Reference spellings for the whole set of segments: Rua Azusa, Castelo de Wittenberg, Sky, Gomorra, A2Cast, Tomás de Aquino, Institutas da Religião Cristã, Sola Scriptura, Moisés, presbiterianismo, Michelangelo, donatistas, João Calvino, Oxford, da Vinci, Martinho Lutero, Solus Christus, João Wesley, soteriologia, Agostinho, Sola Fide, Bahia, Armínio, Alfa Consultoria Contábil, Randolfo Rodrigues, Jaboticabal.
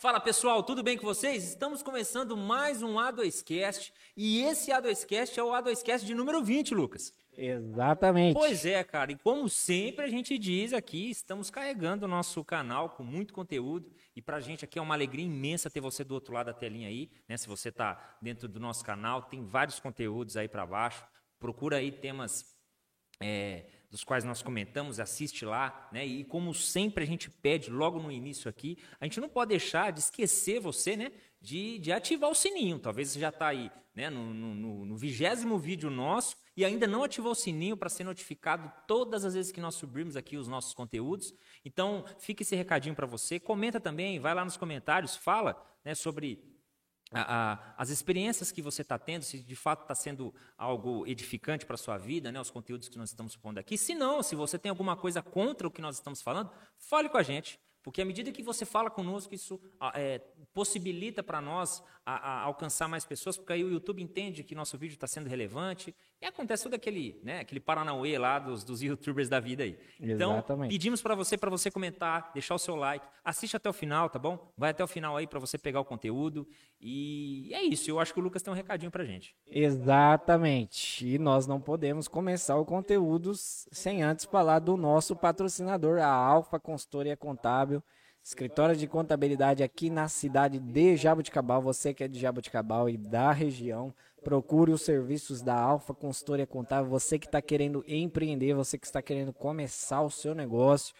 Fala pessoal, tudo bem com vocês? Estamos começando mais um A2Cast e esse A2Cast é o A2Cast de número 20, Lucas. Exatamente. Pois é, cara, e como sempre a gente diz aqui, estamos carregando o nosso canal com muito conteúdo e pra gente aqui é uma alegria imensa ter você do outro lado da telinha aí, né? Se você tá dentro do nosso canal, tem vários conteúdos aí pra baixo, procura aí temas... dos quais nós comentamos, assiste lá, né? E como sempre a gente pede logo no início aqui, a gente não pode deixar de esquecer você, né? De ativar o sininho. Talvez você já está aí, né? No 20º vídeo nosso e ainda não ativou o sininho para ser notificado todas as vezes que nós subirmos aqui os nossos conteúdos. Então, fica esse recadinho para você. Comenta também, vai lá nos comentários, fala, né, sobre... as experiências que você está tendo, se de fato está sendo algo edificante para a sua vida, né, os conteúdos que nós estamos pondo aqui. Se não, se você tem alguma coisa contra o que nós estamos falando, fale com a gente, porque à medida que você fala conosco, isso possibilita para nós alcançar mais pessoas, porque aí o YouTube entende que nosso vídeo está sendo relevante, e acontece todo aquele paranauê lá dos youtubers da vida aí. Então, exatamente. Pedimos para você comentar, deixar o seu like, assiste até o final, tá bom? Vai até o final aí para você pegar o conteúdo, e é isso, eu acho que o Lucas tem um recadinho para gente. Exatamente, e nós não podemos começar o conteúdo sem antes falar do nosso patrocinador, a Alfa Consultoria Contábil, escritório de contabilidade aqui na cidade de Jaboticabal. Você que é de Jaboticabal e da região, procure os serviços da Alfa Consultoria Contábil. Você que está querendo empreender, você que está querendo começar o seu negócio,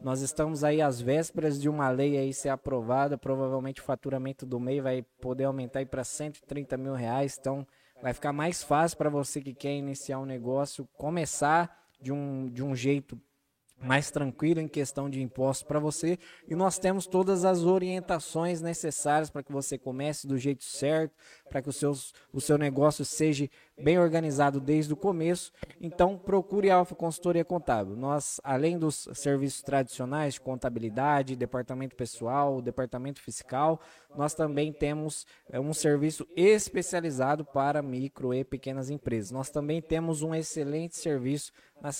nós estamos aí às vésperas de uma lei aí ser aprovada, provavelmente o faturamento do MEI vai poder aumentar aí para R$130 mil, então vai ficar mais fácil para você que quer iniciar um negócio, começar de um jeito mais tranquilo em questão de impostos para você, e nós temos todas as orientações necessárias para que você comece do jeito certo, para que o seu negócio seja bem organizado desde o começo. Então procure a Alfa Consultoria Contábil. Nós, além dos serviços tradicionais de contabilidade, departamento pessoal, departamento fiscal, nós também temos um serviço especializado para micro e pequenas empresas. Nós também temos um excelente serviço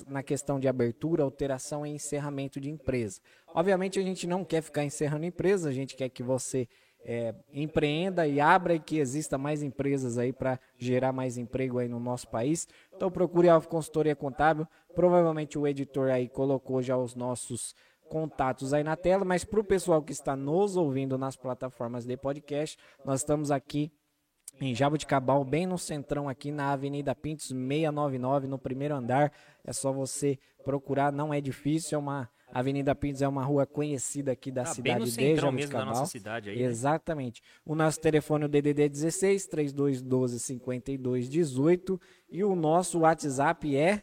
na questão de abertura, alteração e encerramento de empresa. Obviamente a gente não quer ficar encerrando empresa, a gente quer que você empreenda e abra e que exista mais empresas aí para gerar mais emprego aí no nosso país. Então procure a Alfa Consultoria Contábil. Provavelmente o editor aí colocou já os nossos contatos aí na tela, mas para o pessoal que está nos ouvindo nas plataformas de podcast, nós estamos aqui em Jaboticabal, bem no centrão aqui na Avenida Pintos 699, no primeiro andar. É só você procurar, não é difícil, Avenida Pintos é uma rua conhecida aqui da cidade de Jaboticabal. Mesmo da nossa cidade aí. Exatamente. Né? O nosso telefone é o DDD 16 3212 5218 e o nosso WhatsApp é...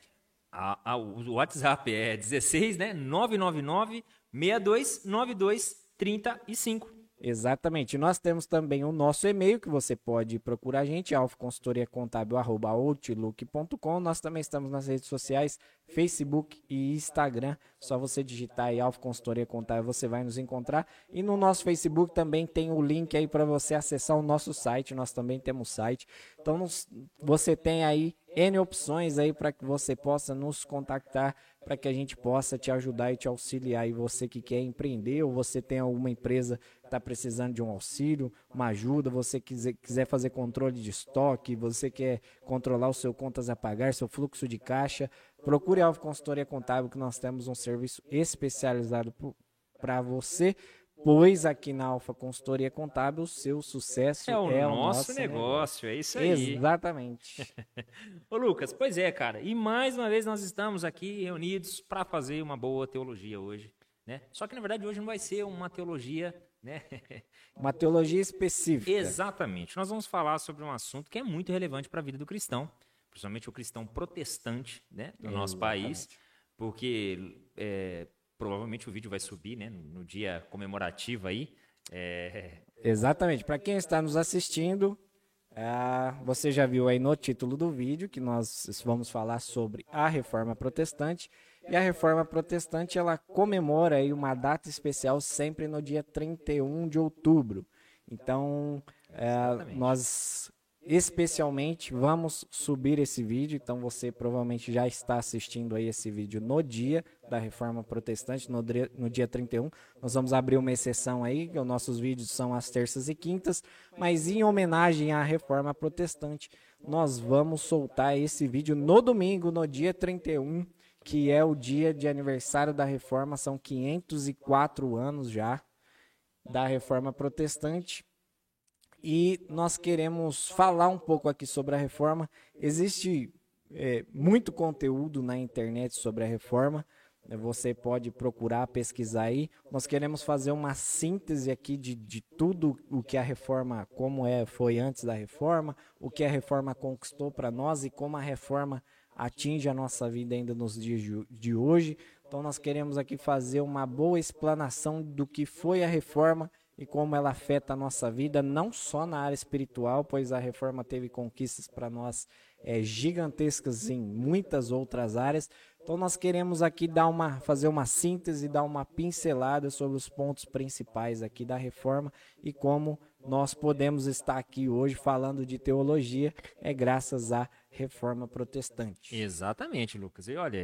o WhatsApp é 16, né? 999 6292 35. Exatamente. Nós temos também o nosso e-mail, que você pode procurar a gente, alfaconsultoriacontábil@outlook.com. Nós também estamos nas redes sociais, Facebook e Instagram. Só você digitar aí Alfa Consultoria Contábil, você vai nos encontrar. E no nosso Facebook também tem o link aí para você acessar o nosso site. Nós também temos site. Então você tem aí N opções aí para que você possa nos contactar, para que a gente possa te ajudar e te auxiliar. E você que quer empreender ou você tem alguma empresa que está precisando de um auxílio, uma ajuda, você quiser fazer controle de estoque, você quer controlar o seu contas a pagar, seu fluxo de caixa, procure a Alfa Consultoria Contábil, que nós temos um serviço especializado para você, pois aqui na Alfa Consultoria Contábil o seu sucesso é o nosso negócio. É isso aí. Exatamente. Ô Lucas, pois é, cara, e mais uma vez nós estamos aqui reunidos para fazer uma boa teologia hoje, né? Só que na verdade hoje não vai ser uma teologia, né? Uma teologia específica. Exatamente. Nós vamos falar sobre um assunto que é muito relevante para a vida do cristão, principalmente o cristão protestante, né, do nosso país, porque provavelmente o vídeo vai subir, né, no dia comemorativo aí. Exatamente. Para quem está nos assistindo, você já viu aí no título do vídeo que nós vamos falar sobre a Reforma Protestante. E a Reforma Protestante, ela comemora aí uma data especial sempre no dia 31 de outubro. Então, nós... especialmente vamos subir esse vídeo, então você provavelmente já está assistindo aí esse vídeo no dia da Reforma Protestante, no dia 31. Nós vamos abrir uma exceção aí, que os nossos vídeos são às terças e quintas, mas em homenagem à Reforma Protestante, nós vamos soltar esse vídeo no domingo, no dia 31, que é o dia de aniversário da Reforma, são 504 anos já da Reforma Protestante. E nós queremos falar um pouco aqui sobre a Reforma. Existe muito conteúdo na internet sobre a Reforma. Você pode procurar, pesquisar aí. Nós queremos fazer uma síntese aqui de tudo o que a Reforma, como foi antes da Reforma, o que a Reforma conquistou para nós e como a Reforma atinge a nossa vida ainda nos dias de hoje. Então nós queremos aqui fazer uma boa explanação do que foi a Reforma e como ela afeta a nossa vida, não só na área espiritual, pois a Reforma teve conquistas para nós gigantescas em muitas outras áreas. Então nós queremos aqui fazer uma síntese, dar uma pincelada sobre os pontos principais aqui da Reforma e como nós podemos estar aqui hoje falando de teologia, graças à Reforma Protestante. Exatamente, Lucas. E olha,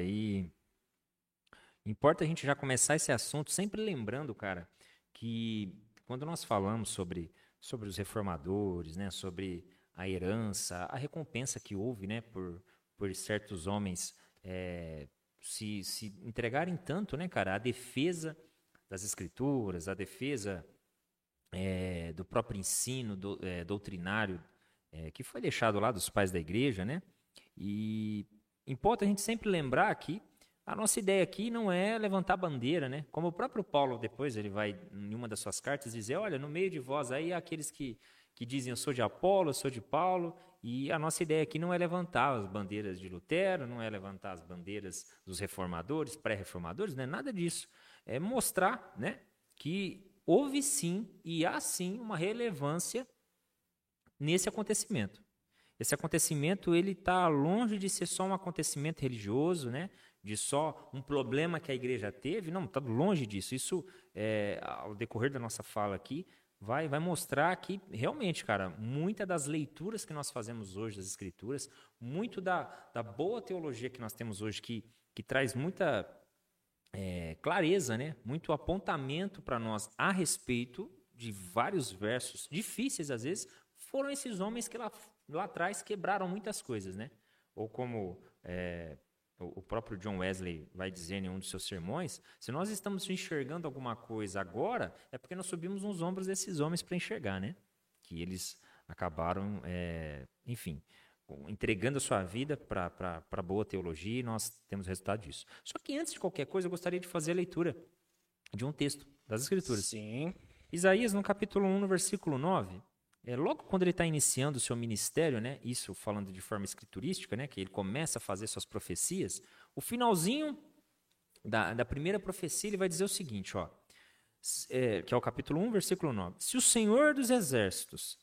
importa a gente já começar esse assunto sempre lembrando, cara, que quando nós falamos sobre os reformadores, né, sobre a herança, a recompensa que houve, né, por certos homens se entregarem tanto, né, cara, à defesa das escrituras, à defesa do próprio ensino doutrinário que foi deixado lá dos pais da igreja, né? E importa a gente sempre lembrar aqui, a nossa ideia aqui não é levantar bandeira, né? Como o próprio Paulo depois, ele vai em uma das suas cartas dizer, olha, no meio de vós aí há aqueles que dizem eu sou de Apolo, eu sou de Paulo, e a nossa ideia aqui não é levantar as bandeiras de Lutero, não é levantar as bandeiras dos reformadores, pré-reformadores, né? Nada disso. É mostrar, né, que houve sim e há sim uma relevância nesse acontecimento. Esse acontecimento ele está longe de ser só um acontecimento religioso, né? De só um problema que a igreja teve, não, está longe disso. Isso, ao decorrer da nossa fala aqui, vai mostrar que, realmente, cara, muitas das leituras que nós fazemos hoje das Escrituras, muito da boa teologia que nós temos hoje, que traz muita clareza, né? Muito apontamento para nós a respeito de vários versos difíceis, às vezes, foram esses homens que lá atrás quebraram muitas coisas, né? Ou como... O próprio John Wesley vai dizer em um dos seus sermões, se nós estamos enxergando alguma coisa agora, é porque nós subimos nos ombros desses homens para enxergar, né? Que eles acabaram, enfim, entregando a sua vida para boa teologia e nós temos resultado disso. Só que antes de qualquer coisa, eu gostaria de fazer a leitura de um texto das Escrituras. Sim. Isaías, no capítulo 1, no versículo 9... logo quando ele está iniciando o seu ministério, né, isso falando de forma escriturística, né, que ele começa a fazer suas profecias, o finalzinho da primeira profecia ele vai dizer o seguinte, que é o capítulo 1, versículo 9. Se o Senhor dos Exércitos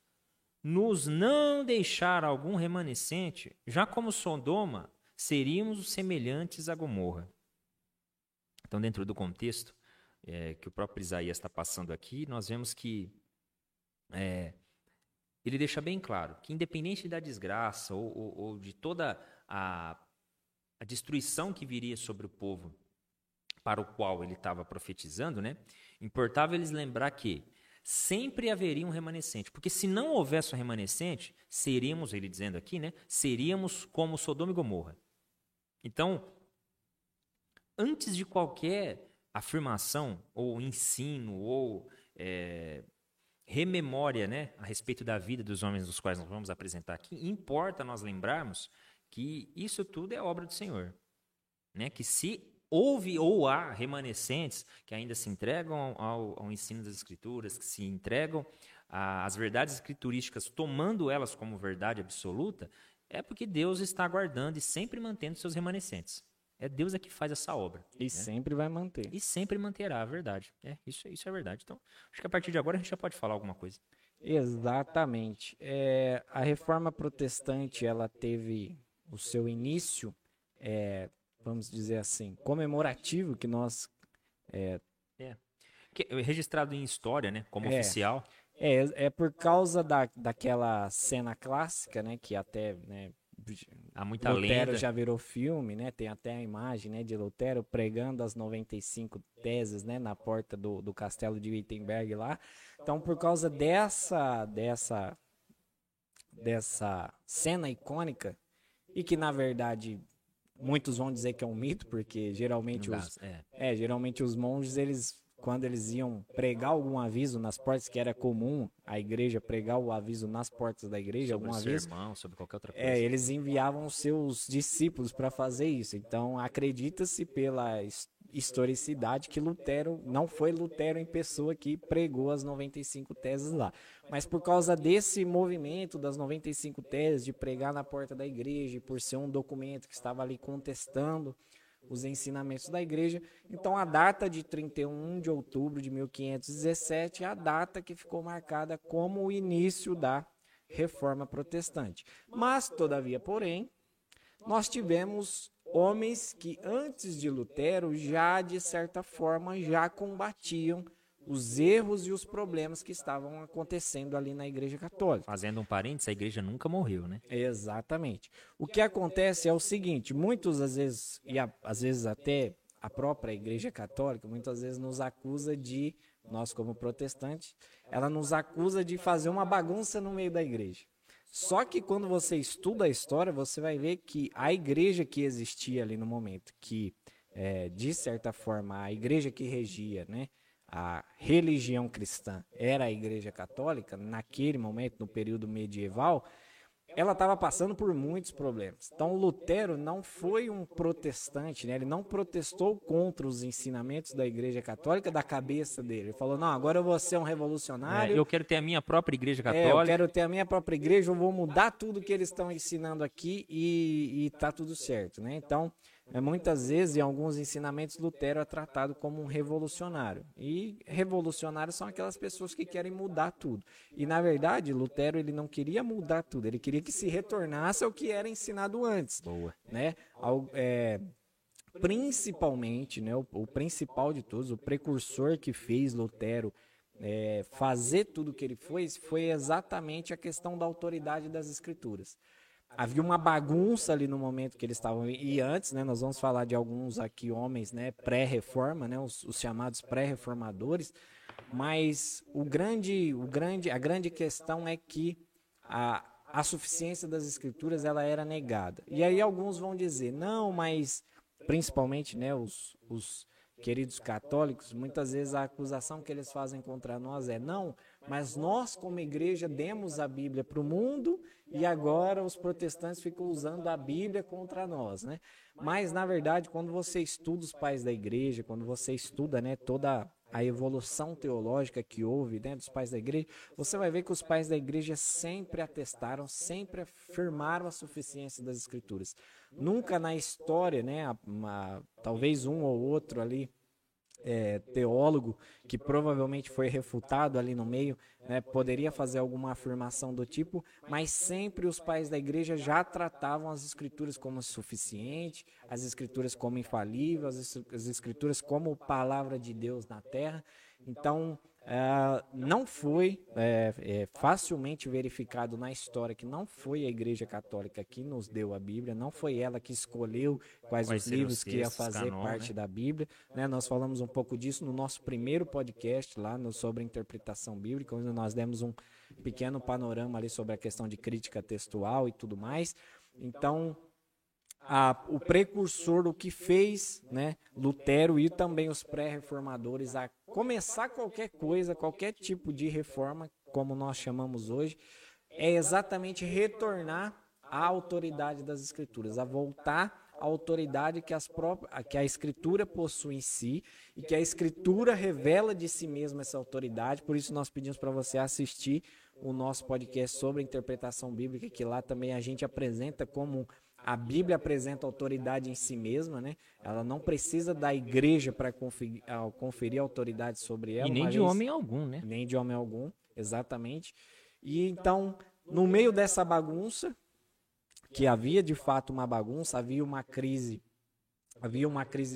nos não deixar algum remanescente, já como Sodoma, seríamos semelhantes a Gomorra. Então, dentro do contexto que o próprio Isaías está passando aqui, nós vemos que... ele deixa bem claro que, independente da desgraça ou de toda a destruição que viria sobre o povo para o qual ele estava profetizando, né, importava eles lembrar que sempre haveria um remanescente, porque se não houvesse um remanescente, seríamos, ele dizendo aqui, né, seríamos como Sodoma e Gomorra. Então, antes de qualquer afirmação ou ensino ou... rememória, né, a respeito da vida dos homens dos quais nós vamos apresentar aqui, importa nós lembrarmos que isso tudo é obra do Senhor, né? Que se houve ou há remanescentes que ainda se entregam ao ensino das Escrituras, que se entregam às verdades escriturísticas, tomando elas como verdade absoluta, é porque Deus está guardando e sempre mantendo seus remanescentes. É Deus que faz essa obra. E, né, sempre vai manter. E sempre manterá, a verdade. Isso é verdade. Então, acho que a partir de agora a gente já pode falar alguma coisa. Exatamente. A Reforma Protestante, ela teve o seu início, vamos dizer assim, comemorativo, que nós... Que é registrado em história, né, como oficial. Por causa daquela cena clássica, né, que até... né, Há muita lenda. Lutero já virou filme, né? Tem até a imagem, né, de Lutero pregando as 95 teses, né, na porta do Castelo de Wittenberg lá. Então, por causa dessa cena icônica, e que, na verdade, muitos vão dizer que é um mito, porque geralmente geralmente os monges, eles, quando eles iam pregar algum aviso nas portas, que era comum a igreja pregar o aviso nas portas da igreja, sobre algum aviso, sermão, sobre qualquer outra coisa. Eles enviavam seus discípulos para fazer isso. Então, acredita-se pela historicidade que Lutero, não foi Lutero em pessoa que pregou as 95 teses lá, mas por causa desse movimento das 95 teses, de pregar na porta da igreja, e por ser um documento que estava ali contestando os ensinamentos da igreja, então a data de 31 de outubro de 1517 é a data que ficou marcada como o início da Reforma Protestante. Mas, todavia, porém, nós tivemos homens que antes de Lutero já, de certa forma, já combatiam os erros e os problemas que estavam acontecendo ali na Igreja Católica. Fazendo um parênteses, a Igreja nunca morreu, né? Exatamente. O que acontece é o seguinte, muitos às vezes, e às vezes até a própria Igreja Católica, muitas vezes nos acusa de, nós como protestantes, ela nos acusa de fazer uma bagunça no meio da Igreja. Só que quando você estuda a história, você vai ver que a igreja que existia ali no momento, que, de certa forma, a igreja que regia, né, a religião cristã, era a Igreja Católica, naquele momento, no período medieval, ela estava passando por muitos problemas. Então, Lutero não foi um protestante, né? Ele não protestou contra os ensinamentos da Igreja Católica da cabeça dele. Ele falou, não, agora eu vou ser um revolucionário. Eu quero ter a minha própria Igreja Católica. Eu quero ter a minha própria igreja, eu vou mudar tudo que eles estão ensinando aqui e tá tudo certo, né? Então, muitas vezes, em alguns ensinamentos, Lutero é tratado como um revolucionário. E revolucionários são aquelas pessoas que querem mudar tudo. E, na verdade, Lutero, ele não queria mudar tudo. Ele queria que se retornasse ao que era ensinado antes. Boa. Né? Principalmente, né, o principal de todos, o precursor que fez Lutero fazer tudo o que ele fez, foi exatamente a questão da autoridade das Escrituras. Havia uma bagunça ali no momento que eles estavam... E antes, né, nós vamos falar de alguns aqui homens, né, pré-reforma, né, os chamados pré-reformadores, mas a grande questão é que a suficiência das Escrituras ela era negada. E aí alguns vão dizer, não, mas principalmente, né, os queridos católicos, muitas vezes a acusação que eles fazem contra nós é, não, mas nós como igreja demos a Bíblia para o mundo e agora os protestantes ficam usando a Bíblia contra nós, né? Mas, na verdade, quando você estuda os pais da igreja, quando você estuda, né, toda a evolução teológica que houve, né, dos pais da igreja, você vai ver que os pais da igreja sempre atestaram, sempre afirmaram a suficiência das Escrituras. Nunca na história, né, talvez um ou outro ali, teólogo que provavelmente foi refutado ali no meio, né, poderia fazer alguma afirmação do tipo, mas sempre os pais da igreja já tratavam as Escrituras como suficiente, as Escrituras como infalível, as Escrituras como palavra de Deus na terra. Então, não foi facilmente verificado na história que não foi a Igreja Católica que nos deu a Bíblia, não foi ela que escolheu quais os livros que ia fazer canon, parte, né, da Bíblia, né? Nós falamos um pouco disso no nosso primeiro podcast lá sobre interpretação bíblica, onde nós demos um pequeno panorama ali sobre a questão de crítica textual e tudo mais. Então, o precursor, o que fez, né, Lutero e também os pré-reformadores a começar qualquer coisa, qualquer tipo de reforma, como nós chamamos hoje, é exatamente retornar à autoridade das Escrituras, a voltar à autoridade que a Escritura possui em si e que a Escritura revela de si mesma essa autoridade. Por isso nós pedimos para você assistir o nosso podcast sobre a interpretação bíblica, que lá também a gente apresenta como... A Bíblia apresenta autoridade em si mesma, né? Ela não precisa da igreja para conferir autoridade sobre ela. E nem de homem algum, né? Nem de homem algum, exatamente. E então, no meio dessa bagunça, que havia de fato uma bagunça, havia uma crise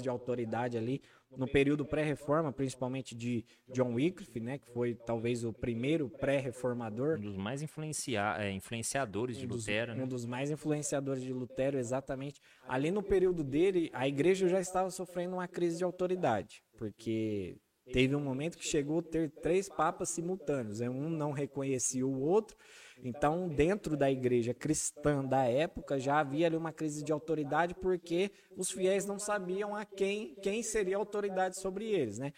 de autoridade ali, no período pré-reforma, principalmente de John Wycliffe, né, que foi talvez o primeiro pré-reformador. Um dos mais influenciadores de Lutero. Um dos mais influenciadores de Lutero, exatamente. Ali no período dele, a igreja já estava sofrendo uma crise de autoridade, porque teve um momento que chegou a ter 3 papas simultâneos, um não reconhecia o outro. Então, dentro da igreja cristã da época, já havia ali uma crise de autoridade, porque os fiéis não sabiam a quem seria a autoridade sobre eles, né?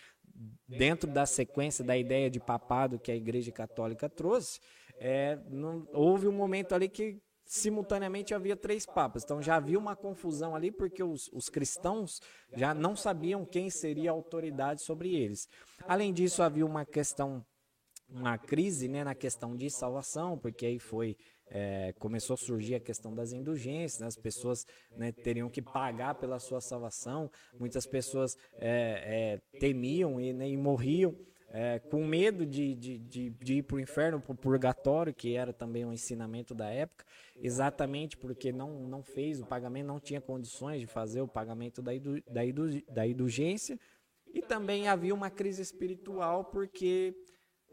Dentro da sequência da ideia de papado que a igreja católica trouxe, houve um momento ali que simultaneamente havia 3 papas. Então já havia uma confusão ali, porque os cristãos já não sabiam quem seria a autoridade sobre eles. Além disso, havia uma crise, né, na questão de salvação, porque aí começou a surgir a questão das indulgências, né? As pessoas, né, teriam que pagar pela sua salvação. Muitas pessoas temiam e morriam com medo de ir para o inferno, para o purgatório, que era também um ensinamento da época, exatamente porque não fez o pagamento, não tinha condições de fazer o pagamento da indulgência. E também havia uma crise espiritual, porque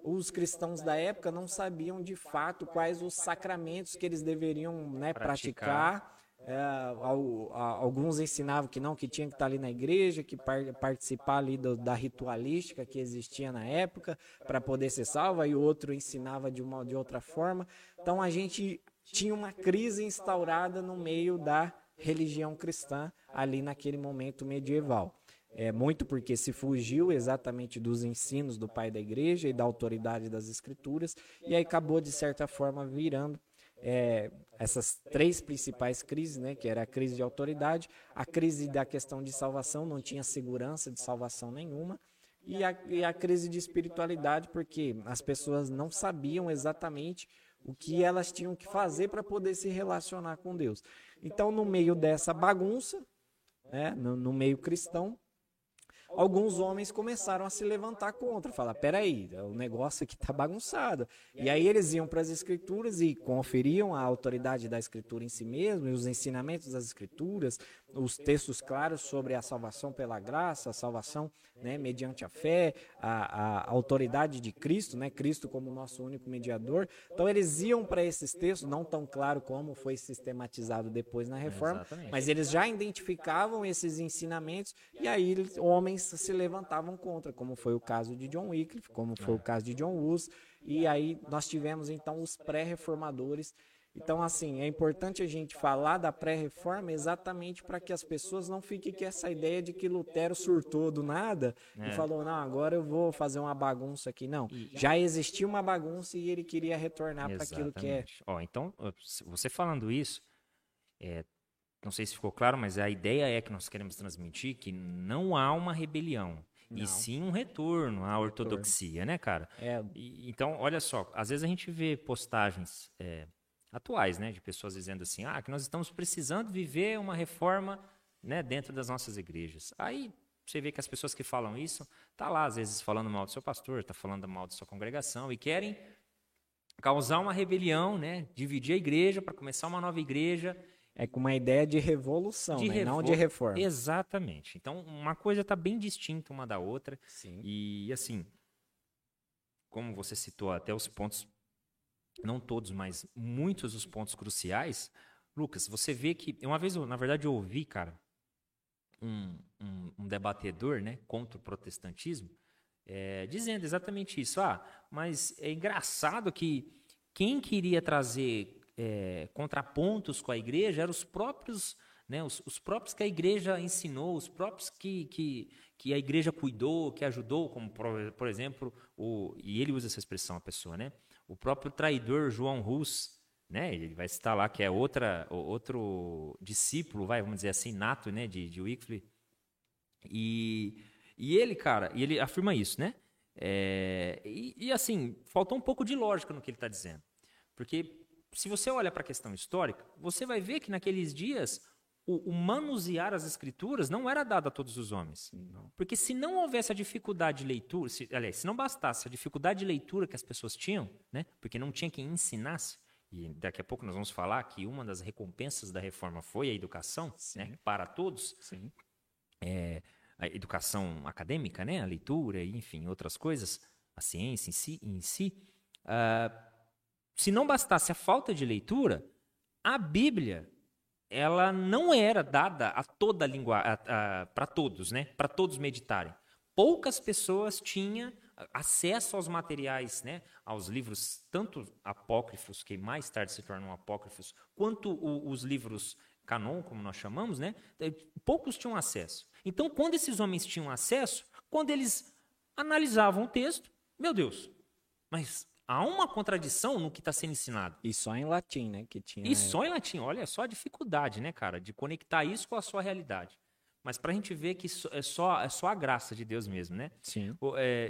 os cristãos da época não sabiam de fato quais os sacramentos que eles deveriam, né, praticar. Alguns ensinavam que não, que tinha que estar ali na igreja, que participar ali da ritualística que existia na época para poder ser salvo, e o outro ensinava de outra forma. Então a gente tinha uma crise instaurada no meio da religião cristã ali naquele momento medieval. Muito porque se fugiu exatamente dos ensinos do pai da igreja e da autoridade das escrituras, e aí acabou, de certa forma, virando essas 3 principais crises, né, que era a crise de autoridade, a crise da questão de salvação, não tinha segurança de salvação nenhuma, e a crise de espiritualidade, porque as pessoas não sabiam exatamente o que elas tinham que fazer para poder se relacionar com Deus. Então, no meio dessa bagunça, né, no meio cristão, alguns homens começaram a se levantar contra, falar, peraí, o negócio aqui está bagunçado. E aí eles iam para as escrituras e conferiam a autoridade da escritura em si mesmo, e os ensinamentos das escrituras, os textos claros sobre a salvação pela graça, a salvação, né, mediante a fé, a autoridade de Cristo, né, Cristo como nosso único mediador. Então eles iam para esses textos, não tão claro como foi sistematizado depois na Reforma, exatamente, mas eles já identificavam esses ensinamentos, e aí homens se levantavam contra, como foi o caso de John Wycliffe, como foi o caso de John Hus, e aí nós tivemos então os pré-reformadores. Então, assim, é importante a gente falar da pré-reforma exatamente para que as pessoas não fiquem com essa ideia de que Lutero surtou do nada e falou, não, agora eu vou fazer uma bagunça aqui. Não, já existia uma bagunça e ele queria retornar para aquilo que é. Então, você falando isso, não sei se ficou claro, mas a ideia é que nós queremos transmitir que não há uma rebelião, e sim um retorno à ortodoxia, né, cara? Então, olha só, às vezes a gente vê postagens atuais, né, de pessoas dizendo assim, que nós estamos precisando viver uma reforma, né, dentro das nossas igrejas. Aí você vê que as pessoas que falam isso, tá lá às vezes falando mal do seu pastor, tá falando mal da sua congregação, e querem causar uma rebelião, né, dividir a igreja para começar uma nova igreja. É com uma ideia de revolução, né? Não de reforma. Exatamente. Então, uma coisa está bem distinta uma da outra. Sim. E, assim, como você citou até os pontos, não todos, mas muitos dos pontos cruciais, Lucas, você vê que... Uma vez, na verdade, eu ouvi, cara, um debatedor, né, contra o protestantismo, dizendo exatamente isso. Mas é engraçado que quem queria trazer... contrapontos com a igreja eram os próprios, né, os próprios que a igreja ensinou, os próprios que a igreja cuidou, que ajudou, como por exemplo, e ele usa essa expressão, a pessoa, né, o próprio traidor João Hus, né, ele vai citar lá que é outro discípulo, vamos dizer assim, nato, né, de Wycliffe, e ele, cara, ele afirma isso, né, e assim, faltou um pouco de lógica no que ele está dizendo, porque se você olha para a questão histórica, você vai ver que naqueles dias o manusear as escrituras não era dado a todos os homens. Não. Porque se não houvesse a dificuldade de leitura, se não bastasse a dificuldade de leitura que as pessoas tinham, né, porque não tinha quem ensinasse, e daqui a pouco nós vamos falar que uma das recompensas da reforma foi a educação, né, para todos, a educação acadêmica, né? A leitura, enfim, outras coisas, a ciência em si. Se não bastasse a falta de leitura, a Bíblia ela não era dada a toda a para todos, né? Para todos meditarem. Poucas pessoas tinham acesso aos materiais, né? Aos livros, tanto apócrifos, que mais tarde se tornam apócrifos, quanto os livros canon, como nós chamamos, né? Poucos tinham acesso. Então, quando esses homens tinham acesso, quando eles analisavam o texto, meu Deus, mas há uma contradição no que está sendo ensinado. E só em latim, né? Que tinha... E só em latim. Olha só a dificuldade, né, cara, de conectar isso com a sua realidade. Mas para a gente ver que é só a graça de Deus mesmo, né? Sim.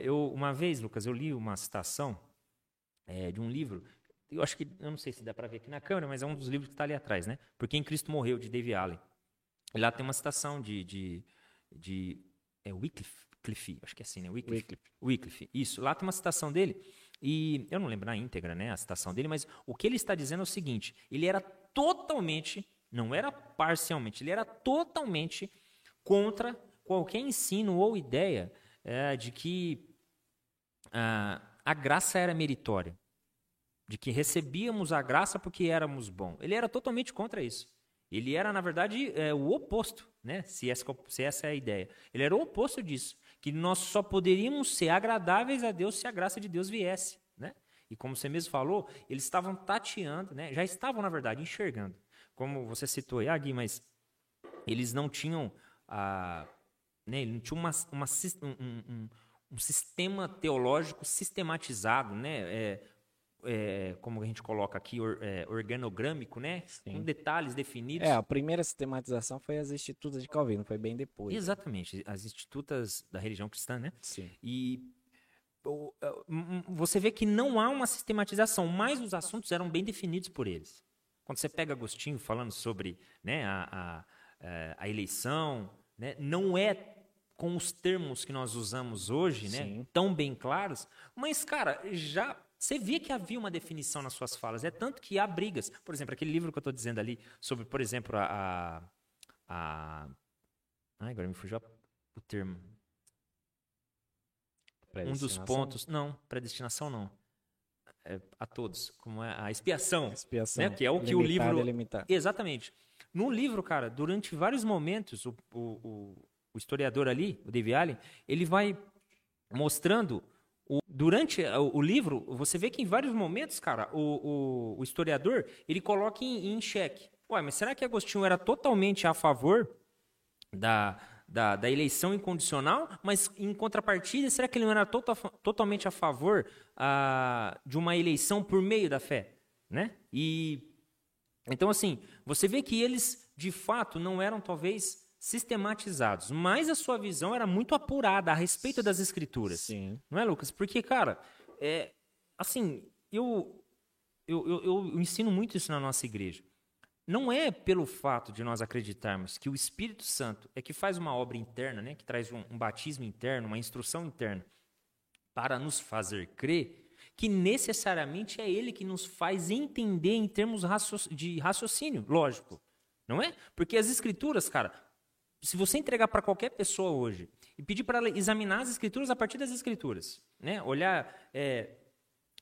Eu, uma vez, Lucas, eu li uma citação de um livro. Eu acho que, eu não sei se dá para ver aqui na câmera, mas é um dos livros que está ali atrás, né? Porque em Cristo Morreu, de David Allen. E lá tem uma citação de Wycliffe, acho que é assim, né? Wycliffe. Isso, lá tem uma citação dele, e eu não lembro na íntegra, né, a citação dele, mas o que ele está dizendo é o seguinte: ele era totalmente, não era parcialmente, ele era totalmente contra qualquer ensino ou ideia de que a graça era meritória, de que recebíamos a graça porque éramos bons. Ele era totalmente contra isso. Ele era, na verdade, o oposto, né? Se essa é a ideia. Ele era o oposto disso, que nós só poderíamos ser agradáveis a Deus se a graça de Deus viesse, né? E como você mesmo falou, eles estavam tateando, né? Já estavam, na verdade, enxergando. Como você citou, Gui, mas eles não tinham, né? Ele não tinha um sistema teológico sistematizado, né? Como a gente coloca aqui, organogrâmico, né? Sim. Com detalhes definidos. A primeira sistematização foi as Institutas de Calvino, foi bem depois. Exatamente, né? As Institutas da Religião Cristã, né? Sim. E você vê que não há uma sistematização, mas os assuntos eram bem definidos por eles. Quando você pega Agostinho falando sobre, né, a eleição, né? Não é com os termos que nós usamos hoje, né? Tão bem claros, mas, cara, já... Você via que havia uma definição nas suas falas. É tanto que há brigas. Por exemplo, aquele livro que eu estou dizendo ali sobre, por exemplo, agora me fugiu o termo. Um dos pontos... Não, predestinação não. A todos. Como é a expiação. Expiação. Né? Que é o que limitar, o livro... Delimitar. Exatamente. No livro, cara, durante vários momentos, o historiador ali, o David Allen, ele vai mostrando... Durante o livro, você vê que em vários momentos, cara, o historiador, ele coloca em xeque. Ué, mas será que Agostinho era totalmente a favor da eleição incondicional? Mas, em contrapartida, será que ele não era totalmente a favor de uma eleição por meio da fé? Né? E, então, assim, você vê que eles, de fato, não eram, talvez... sistematizados, mas a sua visão era muito apurada a respeito das escrituras. Sim. Não é, Lucas? Porque, cara, assim, eu ensino muito isso na nossa igreja. Não é pelo fato de nós acreditarmos que o Espírito Santo é que faz uma obra interna, né, que traz um batismo interno, uma instrução interna, para nos fazer crer, que necessariamente é ele que nos faz entender em termos de raciocínio lógico. Não é? Porque as escrituras, cara... Se você entregar para qualquer pessoa hoje e pedir para ela examinar as escrituras a partir das escrituras, né? Olhar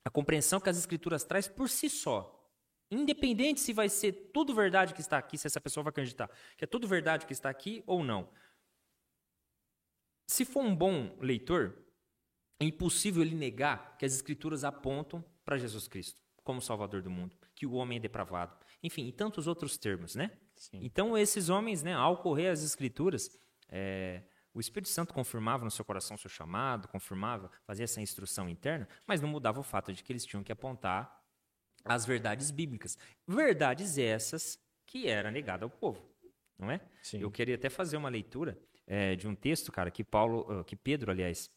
a compreensão que as escrituras traz por si só, independente se vai ser tudo verdade que está aqui, se essa pessoa vai acreditar que é tudo verdade que está aqui ou não. Se for um bom leitor, é impossível ele negar que as escrituras apontam para Jesus Cristo como Salvador do mundo, que o homem é depravado, enfim, e tantos outros termos, né? Sim. Então, esses homens, né, ao correr as escrituras, o Espírito Santo confirmava no seu coração o seu chamado, confirmava, fazia essa instrução interna, mas não mudava o fato de que eles tinham que apontar as verdades bíblicas. Verdades essas que era negada ao povo, não é? Sim. Eu queria até fazer uma leitura de um texto, cara, que Pedro, aliás,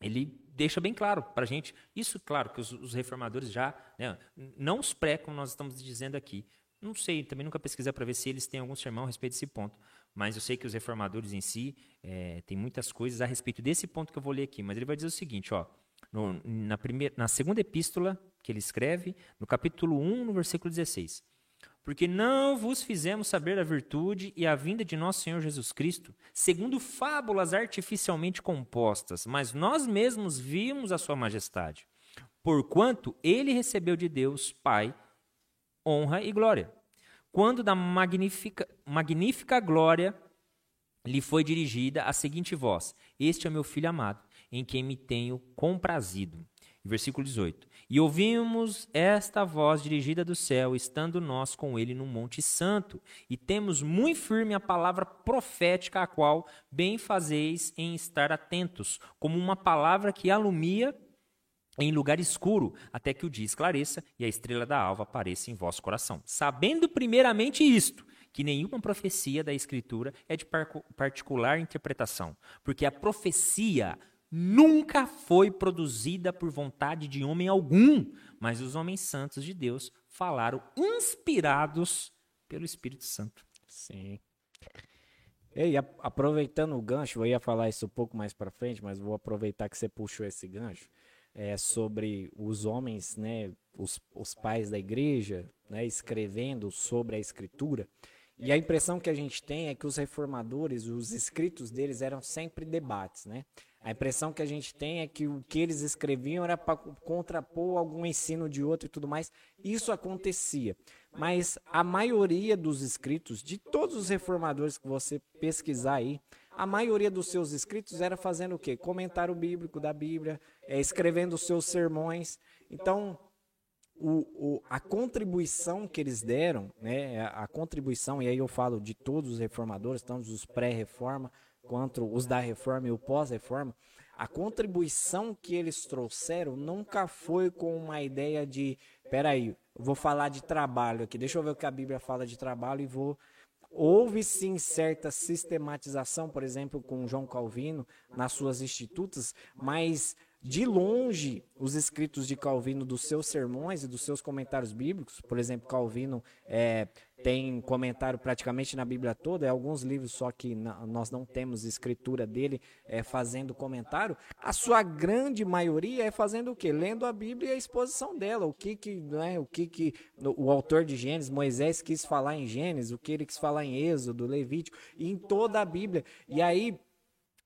ele deixa bem claro para a gente. Isso, claro, que os reformadores já, né, não os pré, como nós estamos dizendo aqui. Não sei, também nunca pesquisei para ver se eles têm algum sermão a respeito desse ponto. Mas eu sei que os reformadores em si têm muitas coisas a respeito desse ponto que eu vou ler aqui. Mas ele vai dizer o seguinte, ó, na segunda epístola que ele escreve, no capítulo 1, no versículo 16. porque não vos fizemos saber a virtude e a vinda de nosso Senhor Jesus Cristo, segundo fábulas artificialmente compostas, mas nós mesmos vimos a sua majestade, porquanto ele recebeu de Deus, Pai, honra e glória, quando da magnífica glória lhe foi dirigida a seguinte voz: este é meu filho amado, em quem me tenho comprazido. Versículo 18. E ouvimos esta voz dirigida do céu, estando nós com ele no Monte Santo, e temos muito firme a palavra profética, a qual bem fazeis em estar atentos, como uma palavra que alumia em lugar escuro, até que o dia esclareça e a estrela da alva apareça em vosso coração. Sabendo primeiramente isto, que nenhuma profecia da Escritura é de particular interpretação, porque a profecia nunca foi produzida por vontade de homem algum, mas os homens santos de Deus falaram inspirados pelo Espírito Santo. Sim. E aproveitando o gancho, eu ia falar isso um pouco mais para frente, mas vou aproveitar que você puxou esse gancho, sobre os homens, né, os pais da igreja, né, escrevendo sobre a Escritura. E a impressão que a gente tem é que os reformadores, os escritos deles eram sempre debates, né? A impressão que a gente tem é que o que eles escreviam era para contrapor algum ensino de outro e tudo mais. Isso acontecia. Mas a maioria dos escritos, de todos os reformadores que você pesquisar aí, a maioria dos seus escritos era fazendo o quê? Comentário bíblico da Bíblia, escrevendo os seus sermões. Então, a contribuição que eles deram, né, a contribuição, e aí eu falo de todos os reformadores, tanto os pré-reforma, quanto os da reforma e o pós-reforma, a contribuição que eles trouxeram nunca foi com uma ideia de, peraí, vou falar de trabalho aqui, deixa eu ver o que a Bíblia fala de trabalho e vou... Houve sim certa sistematização, por exemplo, com João Calvino nas suas Institutas, mas de longe os escritos de Calvino, dos seus sermões e dos seus comentários bíblicos, por exemplo, Calvino tem comentário praticamente na Bíblia toda, alguns livros só que nós não temos escritura dele fazendo comentário. A sua grande maioria é fazendo o quê? Lendo a Bíblia e a exposição dela, o que o autor de Gênesis, Moisés, quis falar em Gênesis, o que ele quis falar em Êxodo, Levítico, e em toda a Bíblia. E aí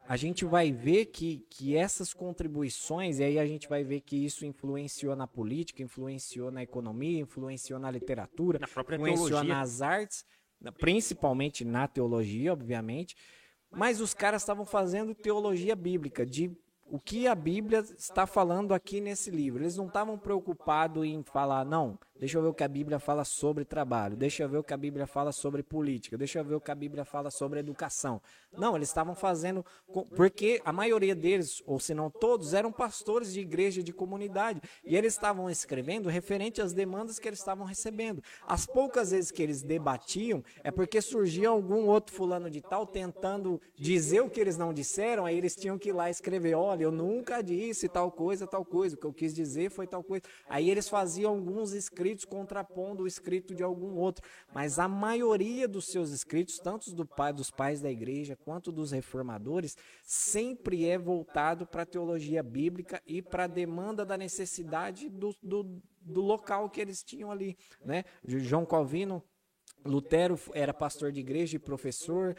a gente vai ver que essas contribuições, e aí a gente vai ver que isso influenciou na política, influenciou na economia, influenciou na literatura, na própria influenciou teologia, nas artes, principalmente na teologia, obviamente, mas os caras estavam fazendo teologia bíblica, de o que a Bíblia está falando aqui nesse livro. Eles não estavam preocupados em falar, não, deixa eu ver o que a Bíblia fala sobre trabalho, deixa eu ver o que a Bíblia fala sobre política, deixa eu ver o que a Bíblia fala sobre educação. Não, eles estavam fazendo, porque a maioria deles, ou se não todos, eram pastores de igreja, de comunidade, e eles estavam escrevendo referente às demandas que eles estavam recebendo. As poucas vezes que eles debatiam, é porque surgia algum outro fulano de tal tentando dizer o que eles não disseram, aí eles tinham que ir lá escrever, olha, eu nunca disse tal coisa, o que eu quis dizer foi tal coisa. Aí eles faziam alguns escritos contrapondo o escrito de algum outro, mas a maioria dos seus escritos, tanto dos pais da igreja quanto dos reformadores, sempre é voltado para a teologia bíblica e para a demanda da necessidade do local que eles tinham ali, né? João Calvino, Lutero era pastor de igreja e professor,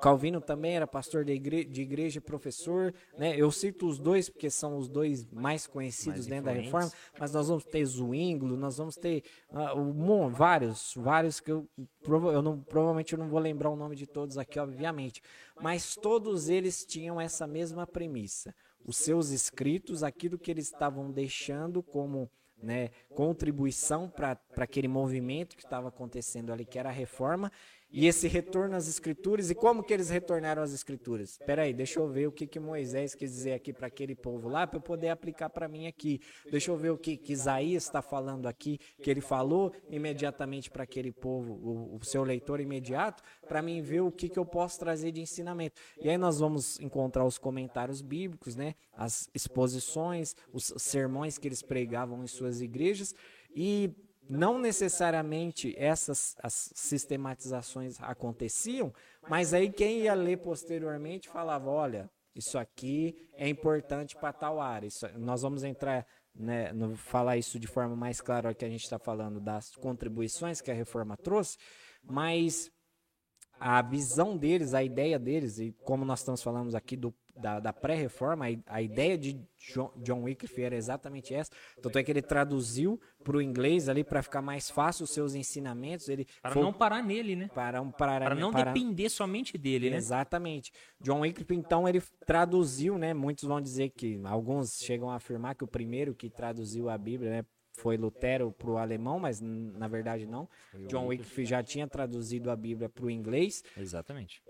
Calvino também era pastor de igreja e professor, né? Eu cito os dois porque são os dois mais conhecidos dentro da Reforma, mas nós vamos ter Zuínglio, nós vamos ter vários que provavelmente eu não vou lembrar o nome de todos aqui, obviamente, mas todos eles tinham essa mesma premissa, os seus escritos, aquilo que eles estavam deixando como, né, contribuição para aquele movimento que estava acontecendo ali, que era a reforma, e esse retorno às escrituras. E como que eles retornaram às escrituras? Espera aí, deixa eu ver o que Moisés quis dizer aqui para aquele povo lá, para eu poder aplicar para mim aqui. Deixa eu ver o que Isaías está falando aqui, que ele falou imediatamente para aquele povo, o seu leitor imediato, para mim ver o que eu posso trazer de ensinamento. E aí nós vamos encontrar os comentários bíblicos, né, as exposições, os sermões que eles pregavam em suas igrejas, e não necessariamente essas as sistematizações aconteciam, mas aí quem ia ler posteriormente falava, olha, isso aqui é importante para tal área, nós vamos entrar né, não falar isso de forma mais clara, que a gente está falando das contribuições que a reforma trouxe, mas a visão deles, a ideia deles, e como nós estamos falando aqui da pré-reforma, a ideia de John Wycliffe era exatamente essa, tanto é que ele traduziu para o inglês ali para ficar mais fácil os seus ensinamentos. Não parar nele, né? Para não depender somente dele, né? Exatamente. John Wycliffe, então, ele traduziu, né? Muitos vão dizer que, alguns chegam a afirmar que o primeiro que traduziu a Bíblia, né, foi Lutero para o alemão, mas na verdade não. John Wycliffe já tinha traduzido a Bíblia para o inglês. Exatamente.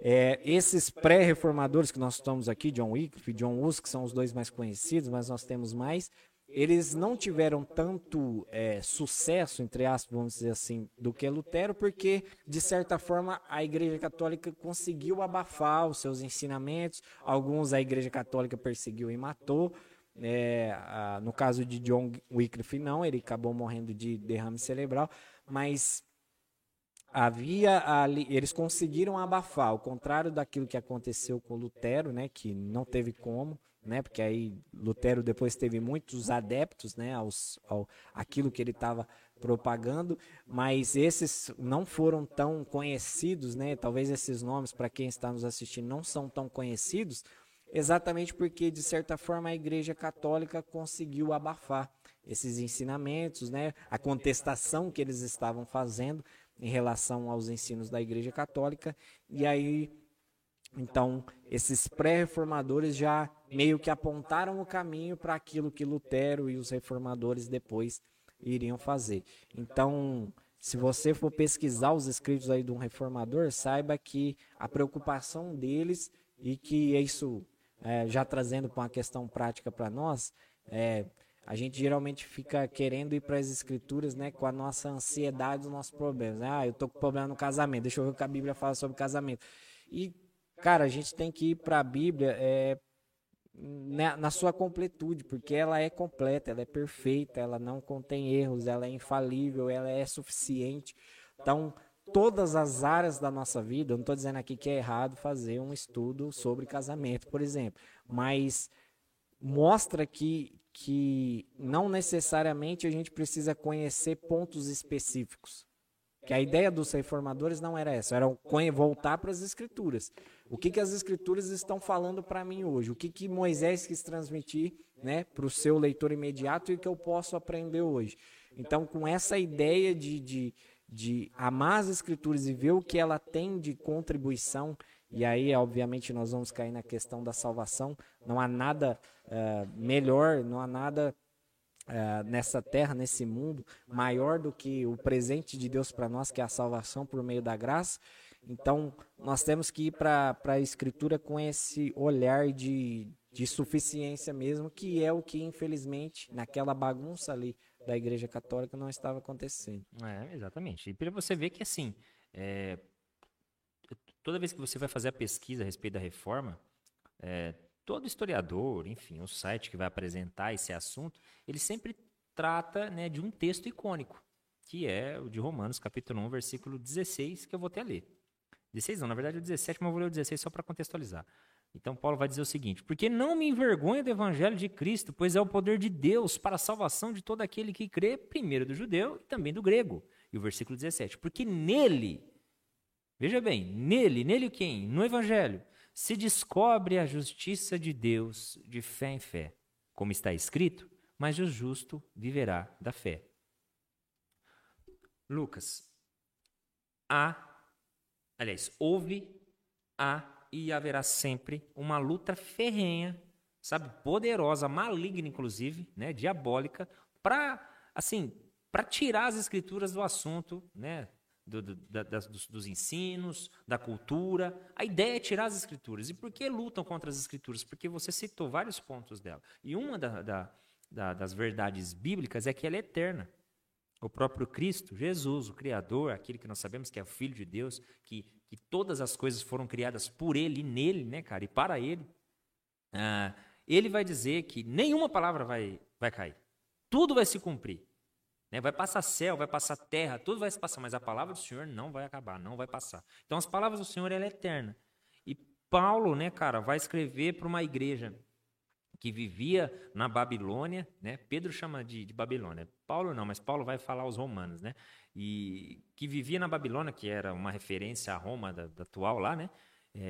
Esses pré-reformadores que nós estamos aqui, John Wycliffe e John Hus, que são os dois mais conhecidos, mas nós temos mais, eles não tiveram tanto sucesso, entre aspas, vamos dizer assim, do que Lutero, porque, de certa forma, a Igreja Católica conseguiu abafar os seus ensinamentos, alguns a Igreja Católica perseguiu e matou. No caso de John Wycliffe, não, ele acabou morrendo de derrame cerebral, mas eles conseguiram abafar, ao contrário daquilo que aconteceu com Lutero, né, que não teve como, né, porque aí Lutero depois teve muitos adeptos, né, aquilo que ele estava propagando, mas esses não foram tão conhecidos, né, talvez esses nomes, para quem está nos assistindo, não são tão conhecidos, exatamente porque, de certa forma, a Igreja Católica conseguiu abafar esses ensinamentos, né? A contestação que eles estavam fazendo em relação aos ensinos da Igreja Católica. E aí, então, esses pré-reformadores já meio que apontaram o caminho para aquilo que Lutero e os reformadores depois iriam fazer. Então, se você for pesquisar os escritos aí de um reformador, saiba que a preocupação deles, e que isso... já trazendo para uma questão prática para nós, a gente geralmente fica querendo ir para as escrituras, né, com a nossa ansiedade, os nossos problemas. Né? Eu estou com problema no casamento, deixa eu ver o que a Bíblia fala sobre casamento. E, cara, a gente tem que ir para a Bíblia na sua completude, porque ela é completa, ela é perfeita, ela não contém erros, ela é infalível, ela é suficiente. Então, todas as áreas da nossa vida, eu não estou dizendo aqui que é errado fazer um estudo sobre casamento, por exemplo, mas mostra que não necessariamente a gente precisa conhecer pontos específicos, que a ideia dos reformadores não era essa, era voltar para as escrituras, o que as escrituras estão falando para mim hoje, o que Moisés quis transmitir, né, para o seu leitor imediato e o que eu posso aprender hoje. Então, com essa ideia de amar as escrituras e ver o que ela tem de contribuição, e aí, obviamente, nós vamos cair na questão da salvação. Não há nada melhor, não há nada nessa terra, nesse mundo, maior do que o presente de Deus para nós, que é a salvação por meio da graça. Então, nós temos que ir para a escritura com esse olhar de suficiência mesmo, que é o que, infelizmente, naquela bagunça ali da Igreja Católica não estava acontecendo. Exatamente. E para você ver que, assim, toda vez que você vai fazer a pesquisa a respeito da reforma, todo historiador, enfim, o site que vai apresentar esse assunto, ele sempre trata, né, de um texto icônico, que é o de Romanos, capítulo 1, versículo 16, que eu vou até ler. 16 não, na verdade é o 17, mas eu vou ler o 16 só para contextualizar. Então, Paulo vai dizer o seguinte: porque não me envergonho do evangelho de Cristo, pois é o poder de Deus para a salvação de todo aquele que crê, primeiro do judeu e também do grego. E o versículo 17, porque nele, veja bem, nele quem? No evangelho, se descobre a justiça de Deus de fé em fé, como está escrito, mas o justo viverá da fé. Lucas, e haverá sempre uma luta ferrenha, sabe, poderosa, maligna inclusive, né, diabólica, para tirar as escrituras do assunto, né, dos ensinos, da cultura. A ideia é tirar as escrituras. E por que lutam contra as escrituras? Porque você citou vários pontos dela. E uma das verdades bíblicas é que ela é eterna. O próprio Cristo, Jesus, o Criador, aquele que nós sabemos que é o Filho de Deus, que todas as coisas foram criadas por Ele e nele, né, cara, e para Ele, Ele vai dizer que nenhuma palavra vai cair. Tudo vai se cumprir. Né? Vai passar céu, vai passar terra, tudo vai se passar, mas a palavra do Senhor não vai acabar, não vai passar. Então, as palavras do Senhor, ela é eterna. E Paulo, né, cara, vai escrever para uma igreja que vivia na Babilônia, né? Pedro chama de Babilônia, Paulo não, mas Paulo vai falar aos romanos, né? E que vivia na Babilônia, que era uma referência a Roma da atual lá, né?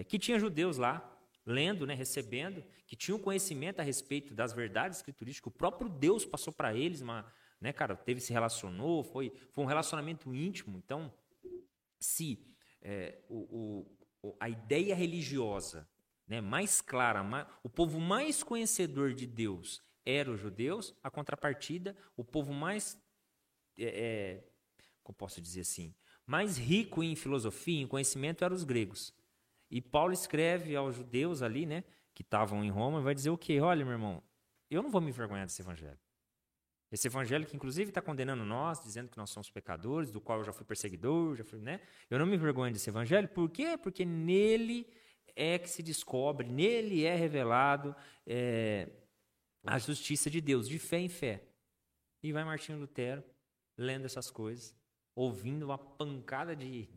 Que tinha judeus lá, lendo, né, recebendo, que tinham conhecimento a respeito das verdades escriturísticas, o próprio Deus passou para eles, né, cara, teve, se relacionou, foi um relacionamento íntimo. Então, se a ideia religiosa, né, mais clara, o povo mais conhecedor de Deus era os judeus, a contrapartida, o povo mais, como posso dizer assim, mais rico em filosofia, em conhecimento, eram os gregos. E Paulo escreve aos judeus ali, né, que estavam em Roma, e vai dizer o quê? Olha, meu irmão, eu não vou me envergonhar desse evangelho. Esse evangelho que, inclusive, está condenando nós, dizendo que nós somos pecadores, do qual eu já fui perseguidor, né? Eu não me envergonho desse evangelho. Por quê? Porque nele é que se descobre, nele é revelado a justiça de Deus, de fé em fé. E vai Martinho Lutero lendo essas coisas, ouvindo uma pancada de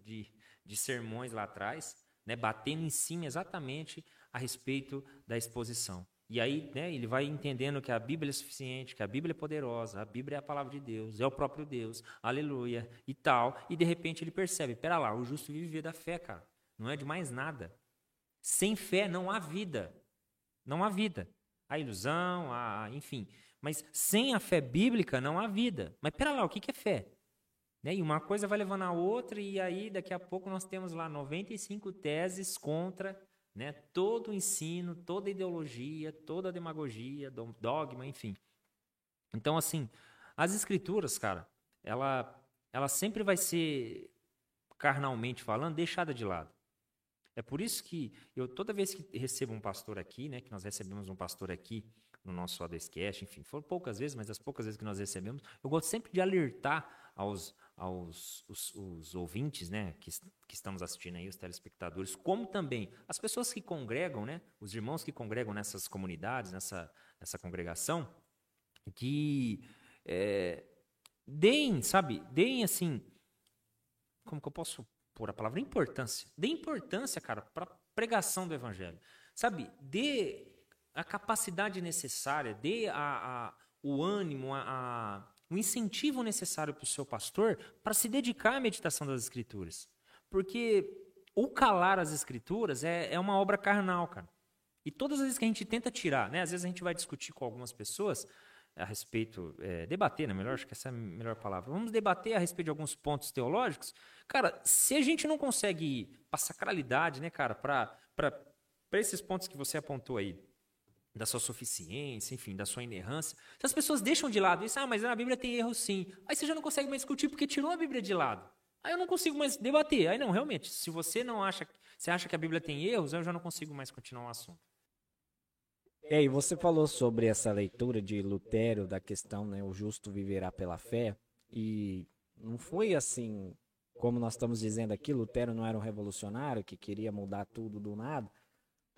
sermões lá atrás, né, batendo em cima exatamente a respeito da exposição. E aí, né, ele vai entendendo que a Bíblia é suficiente, que a Bíblia é poderosa, a Bíblia é a palavra de Deus, é o próprio Deus, aleluia, e tal. E, de repente, ele percebe, pera lá, o justo vive da fé, cara. Não é de mais nada. Sem fé não há vida. Não há vida. Há ilusão, enfim. Mas sem a fé bíblica não há vida. Mas pera lá, o que é fé? Né? E uma coisa vai levando a outra, e aí daqui a pouco nós temos lá 95 teses contra, né, todo o ensino, toda a ideologia, toda a demagogia, dogma, enfim. Então, assim, as escrituras, cara, ela sempre vai ser, carnalmente falando, deixada de lado. É por isso que eu, toda vez que recebo um pastor aqui, né, que nós recebemos um pastor aqui no nosso A2Cast, enfim, foram poucas vezes, mas as poucas vezes que nós recebemos, eu gosto sempre de alertar aos ouvintes, né, que estamos assistindo aí, os telespectadores, como também as pessoas que congregam, né, os irmãos que congregam nessas comunidades, nessa congregação, que deem assim, como que eu posso pôr a palavra? Importância. Dê importância, cara, para a pregação do evangelho. Sabe, dê a capacidade necessária, dê o ânimo, o incentivo necessário para o seu pastor para se dedicar à meditação das escrituras. Porque o calar as escrituras é uma obra carnal, cara. E todas as vezes que a gente tenta tirar, né? Às vezes a gente vai discutir com algumas pessoas a respeito, debater, né? Melhor, acho que essa é a melhor palavra. Vamos debater a respeito de alguns pontos teológicos. Cara, se a gente não consegue ir para a sacralidade, né, cara, para esses pontos que você apontou aí, da sua suficiência, enfim, da sua inerrância. Se as pessoas deixam de lado isso, mas a Bíblia tem erro sim. Aí você já não consegue mais discutir porque tirou a Bíblia de lado. Aí eu não consigo mais debater. Aí não, realmente, se você não acha, você acha que a Bíblia tem erros, eu já não consigo mais continuar o assunto. E você falou sobre essa leitura de Lutero da questão, né, o justo viverá pela fé, e não foi assim, como nós estamos dizendo aqui, Lutero não era um revolucionário que queria mudar tudo do nada.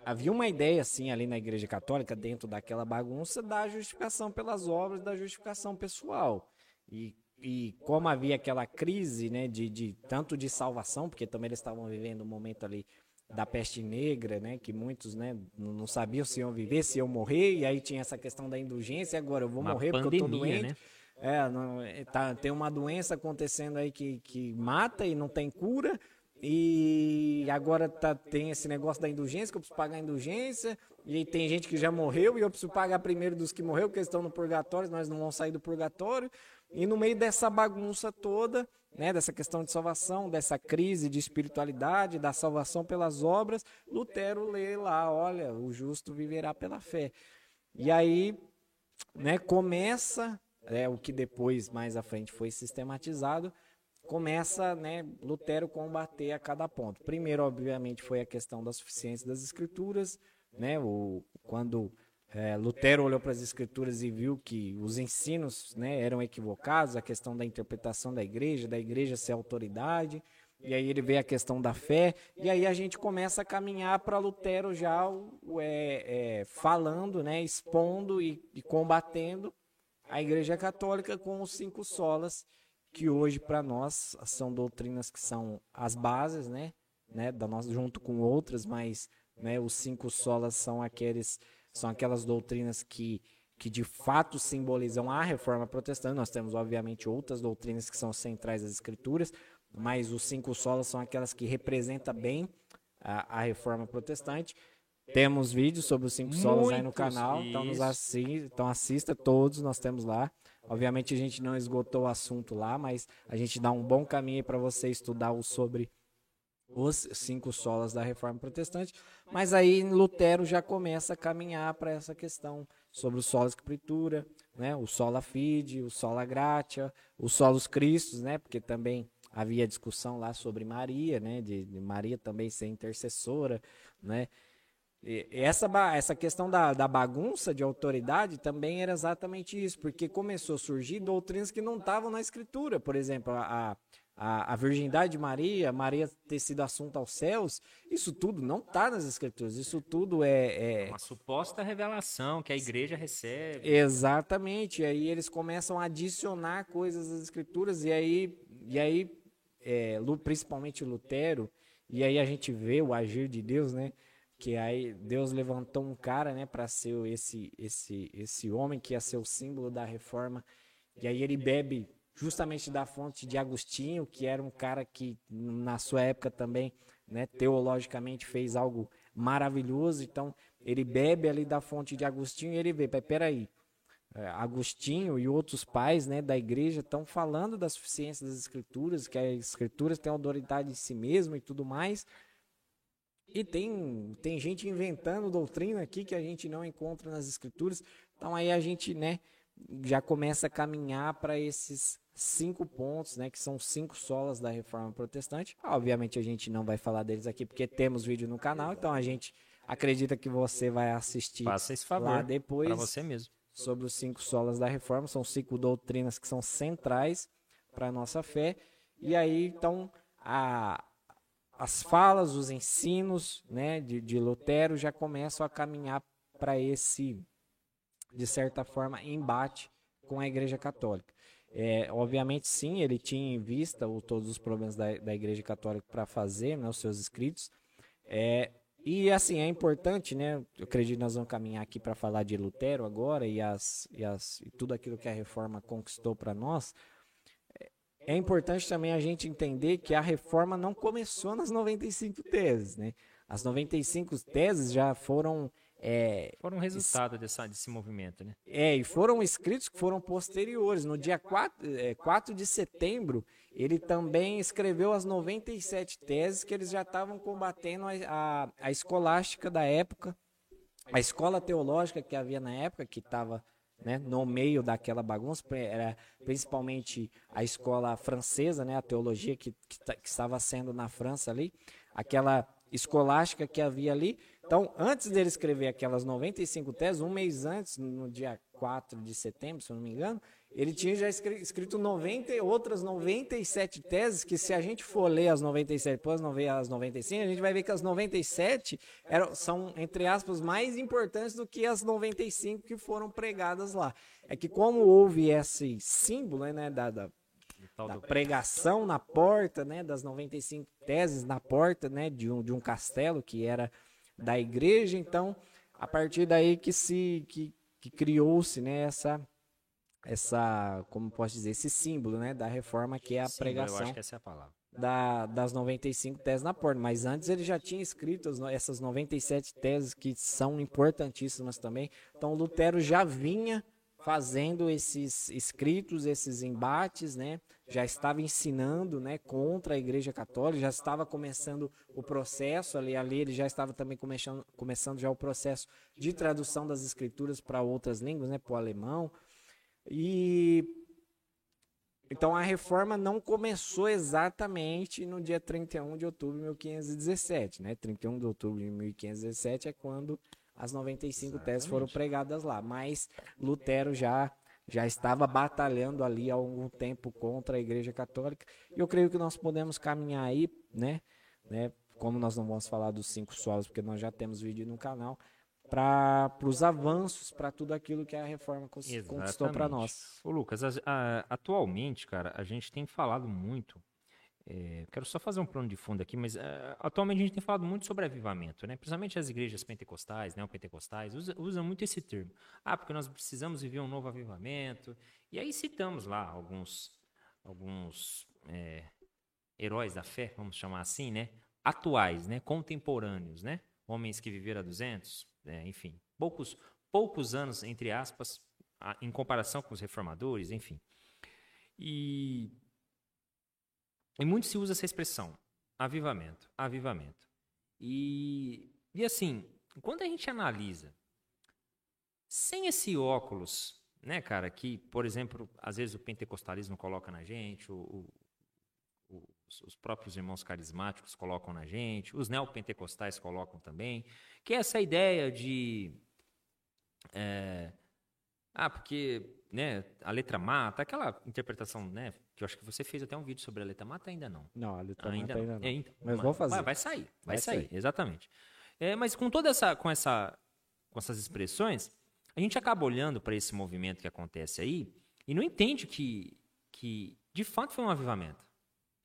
Havia uma ideia, assim, ali na Igreja Católica, dentro daquela bagunça, da justificação pelas obras, da justificação pessoal. E como havia aquela crise, né, de tanto de salvação, porque também eles estavam vivendo um momento ali da peste negra, né, que muitos, né, não sabiam se iam viver, se iam morrer, e aí tinha essa questão da indulgência, agora eu vou morrer porque eu estou doente. Né? Tem uma doença acontecendo aí que mata e não tem cura. E agora tem esse negócio da indulgência, que eu preciso pagar a indulgência, e tem gente que já morreu, e eu preciso pagar primeiro dos que morreram, porque eles estão no purgatório, nós não vamos sair do purgatório. E no meio dessa bagunça toda, né, dessa questão de salvação, dessa crise de espiritualidade, da salvação pelas obras, Lutero lê lá, olha, o justo viverá pela fé. E aí, né, começa, o que depois, mais à frente, foi sistematizado, começa, né, Lutero combater a cada ponto. Primeiro, obviamente, foi a questão da suficiência das escrituras, né, quando Lutero olhou para as escrituras e viu que os ensinos, né, eram equivocados, a questão da interpretação da igreja ser autoridade, e aí ele vê a questão da fé, e aí a gente começa a caminhar para Lutero já falando, né, expondo e combatendo a Igreja Católica com os 5 solas, que hoje para nós são doutrinas que são as bases, né, da nossa, junto com outras, mas, né, os 5 solas são aqueles são aquelas doutrinas que de fato simbolizam a Reforma Protestante. Nós temos, obviamente, outras doutrinas que são centrais às Escrituras, mas os cinco solas são aquelas que representam bem a Reforma Protestante. Temos vídeos sobre os cinco solas aí no canal, então, então assista todos, nós temos lá. Obviamente a gente não esgotou o assunto lá, mas a gente dá um bom caminho para você estudar sobre os cinco solas da Reforma Protestante. Mas aí Lutero já começa a caminhar para essa questão sobre o Sola Scriptura, né? O Sola Fide, o Sola Gratia, o Solus Christus, né? Porque também havia discussão lá sobre Maria, né? De Maria também ser intercessora, né? E essa questão da bagunça de autoridade também era exatamente isso, porque começou a surgir doutrinas que não estavam na Escritura. Por exemplo, a virgindade de Maria, Maria ter sido assunta aos céus, isso tudo não está nas Escrituras, isso tudo é uma suposta revelação que a igreja recebe. Exatamente, e aí eles começam a adicionar coisas às Escrituras, e aí principalmente Lutero, e aí a gente vê o agir de Deus, né? Que aí Deus levantou um cara, né, para ser esse homem que ia ser o símbolo da Reforma. E aí ele bebe justamente da fonte de Agostinho, que era um cara que na sua época também, né, teologicamente fez algo maravilhoso. Então ele bebe ali da fonte de Agostinho e ele vê, peraí, Agostinho e outros pais, né, da igreja estão falando da suficiência das Escrituras, que as Escrituras têm autoridade em si mesmo e tudo mais. E tem gente inventando doutrina aqui que a gente não encontra nas Escrituras. Então aí a gente, né, já começa a caminhar para esses cinco pontos, né, que são cinco solas da Reforma Protestante. Obviamente a gente não vai falar deles aqui porque temos vídeo no canal, então a gente acredita que você vai assistir. Faça esse favor lá depois para você mesmo. Sobre os cinco solas da Reforma, são cinco doutrinas que são centrais para a nossa fé. E aí, então, as falas, os ensinos, né, de Lutero já começam a caminhar para esse, de certa forma, embate com a Igreja Católica. Obviamente, sim, ele tinha em vista todos os problemas da Igreja Católica para fazer, né, os seus escritos. E, assim, é importante, né, eu acredito que nós vamos caminhar aqui para falar de Lutero agora e tudo aquilo que a Reforma conquistou para nós. É importante também a gente entender que a Reforma não começou nas 95 teses, né? As 95 teses já foram... foram resultado desse movimento, né? E foram escritos que foram posteriores. No dia 4 de setembro, ele também escreveu as 97 teses que eles já estavam combatendo a escolástica da época, a escola teológica que havia na época, que estava... né, no meio daquela bagunça, era principalmente a escola francesa, né, a teologia que estava sendo na França ali, aquela escolástica que havia ali. Então, antes dele escrever aquelas 95 teses, um mês antes, no dia 4 de setembro, se eu não me engano, ele tinha já escrito outras 97 teses, que se a gente for ler as 97, depois não ver as 95, a gente vai ver que as 97 são, entre aspas, mais importantes do que as 95 que foram pregadas lá. É que como houve esse símbolo, né, da pregação na porta, né, das 95 teses na porta, né, de um castelo que era da igreja, então, a partir daí que criou-se, né, essa, como posso dizer, esse símbolo, né, da Reforma, que é a pregação, eu acho que essa é a palavra, das 95 teses na porta. Mas antes ele já tinha escrito essas 97 teses que são importantíssimas também. Então Lutero já vinha fazendo esses escritos, esses embates, né? Já estava ensinando, né, contra a Igreja Católica, já estava começando o processo, ali ele já estava também começando já o processo de tradução das Escrituras para outras línguas, né, para o alemão. E então a Reforma não começou exatamente no dia 31 de outubro de 1517, né? 31 de outubro de 1517 é quando as 95 teses foram pregadas lá, mas Lutero já estava batalhando ali há algum tempo contra a Igreja Católica. E eu creio que nós podemos caminhar aí, né? Como nós não vamos falar dos cinco solas, porque nós já temos vídeo no canal, para os avanços, para tudo aquilo que a Reforma conquistou para nós. Ô Lucas, atualmente, cara, a gente tem falado muito Quero só fazer um plano de fundo aqui, mas atualmente a gente tem falado muito sobre avivamento, né? Principalmente as igrejas pentecostais, neopentecostais, usam muito esse termo. Ah, porque nós precisamos viver um novo avivamento. E aí citamos lá alguns heróis da fé, vamos chamar assim, né? Atuais, né? Contemporâneos, né? Homens que viveram há 200, enfim, poucos anos, entre aspas, em comparação com os reformadores, enfim. E muito se usa essa expressão, avivamento. E assim, quando a gente analisa, sem esse óculos, né, cara, que, por exemplo, às vezes o pentecostalismo coloca na gente, os próprios irmãos carismáticos colocam na gente, os neopentecostais colocam também, que é essa ideia de... porque... Né, a letra mata, aquela interpretação, né, que eu acho que você fez até um vídeo sobre a letra mata, ainda não. Não, a letra mata ainda não. Então, mas vamos fazer. Vai sair, exatamente. Mas com toda essas expressões, a gente acaba olhando para esse movimento que acontece aí e não entende que de fato foi um avivamento.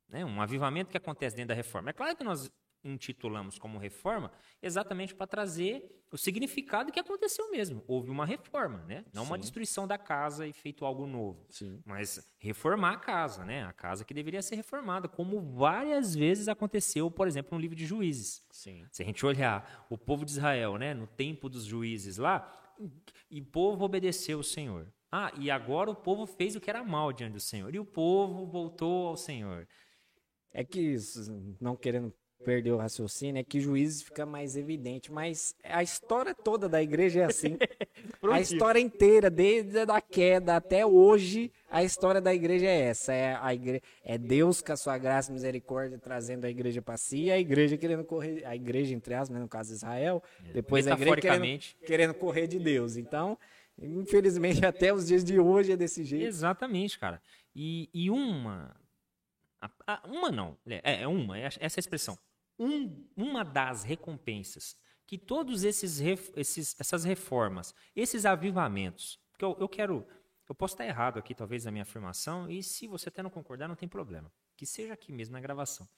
Né? Um avivamento que acontece dentro da reforma. É claro que nós intitulamos como reforma exatamente para trazer o significado que aconteceu mesmo. Houve uma reforma, né? Não Sim. uma destruição da casa e feito algo novo. Sim. Mas reformar a casa, né? A casa que deveria ser reformada, como várias vezes aconteceu, por exemplo, no livro de Juízes. Sim. Se a gente olhar o povo de Israel, né? No tempo dos juízes lá, e o povo obedeceu ao Senhor. Ah, e agora o povo fez o que era mal diante do Senhor. E o povo voltou ao Senhor. É que isso, não querendo... Perdeu o raciocínio, é que Juízes fica mais evidente, mas a história toda da igreja é assim. A história inteira, desde a queda até hoje, a história da igreja é essa. É Deus com a sua graça e misericórdia trazendo a igreja para si, e a igreja querendo correr, a igreja entre aspas, né, no caso de Israel, depois a igreja querendo correr de Deus. Então, infelizmente, até os dias de hoje é desse jeito. Exatamente, cara. E essa expressão. Uma das recompensas que todos essas reformas, esses avivamentos, porque eu posso estar errado aqui talvez na minha afirmação, e se você até não concordar não tem problema, que seja aqui mesmo na gravação,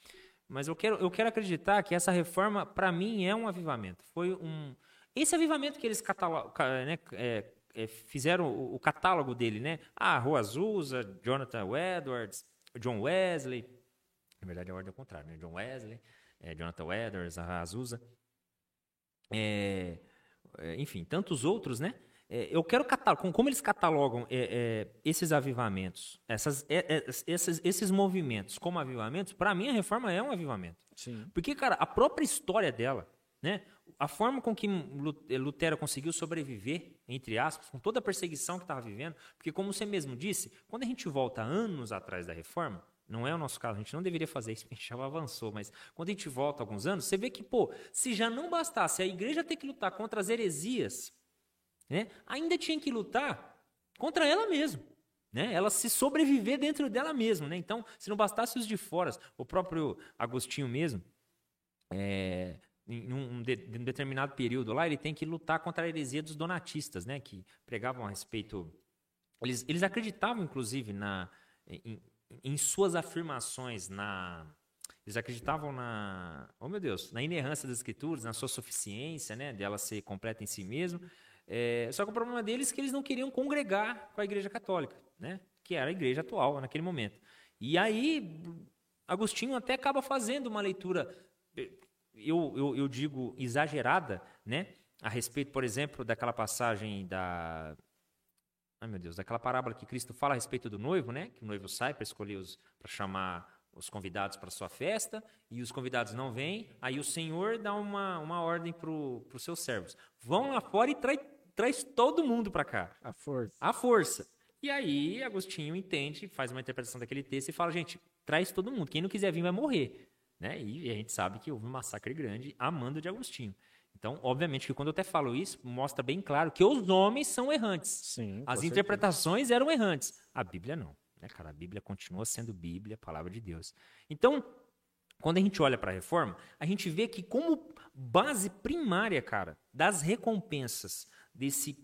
mas eu quero acreditar que essa reforma para mim é um avivamento, esse avivamento que eles fizeram o catálogo dele, né? Rua Azusa, Jonathan Edwards, John Wesley, na verdade a ordem é o contrário, né? John Wesley, Jonathan Edwards, a Azusa, enfim, tantos outros, né? Eu quero catalogar, como eles catalogam esses avivamentos, esses movimentos como avivamentos, para mim a reforma é um avivamento. Sim. Porque, cara, a própria história dela, né? A forma com que Lutero conseguiu sobreviver, entre aspas, com toda a perseguição que estava vivendo, porque como você mesmo disse, quando a gente volta anos atrás da reforma, não é o nosso caso, a gente não deveria fazer isso, a gente já avançou, mas quando a gente volta alguns anos, você vê que, se já não bastasse a igreja ter que lutar contra as heresias, né, ainda tinha que lutar contra ela mesma, né, ela se sobreviver dentro dela mesma, né? Então, se não bastasse os de fora, o próprio Agostinho mesmo, em um determinado período lá, ele tem que lutar contra a heresia dos donatistas, né, que pregavam a respeito... Eles acreditavam, inclusive, em suas afirmações, eles acreditavam na inerrância das escrituras, na sua suficiência, né, dela ser completa em si mesmo. Só que o problema deles é que eles não queriam congregar com a Igreja Católica, né, que era a igreja atual naquele momento. E aí, Agostinho até acaba fazendo uma leitura... Eu digo exagerada, né? A respeito, por exemplo, daquela passagem daquela parábola que Cristo fala a respeito do noivo, né? Que o noivo sai para escolher para chamar os convidados para sua festa e os convidados não vêm. Aí o Senhor dá uma ordem para os seus servos: vão lá fora e traz todo mundo para cá. A força. E aí Agostinho entende, faz uma interpretação daquele texto e fala: gente, traz todo mundo. Quem não quiser vir vai morrer. Né? E a gente sabe que houve um massacre grande a mando de Agostinho. Então, obviamente, que quando eu até falo isso, mostra bem claro que os homens são errantes. Sim, as interpretações eram errantes. A Bíblia não. Né, cara? A Bíblia continua sendo Bíblia, a palavra de Deus. Então, quando a gente olha para a reforma, a gente vê que como base primária, cara, das recompensas desse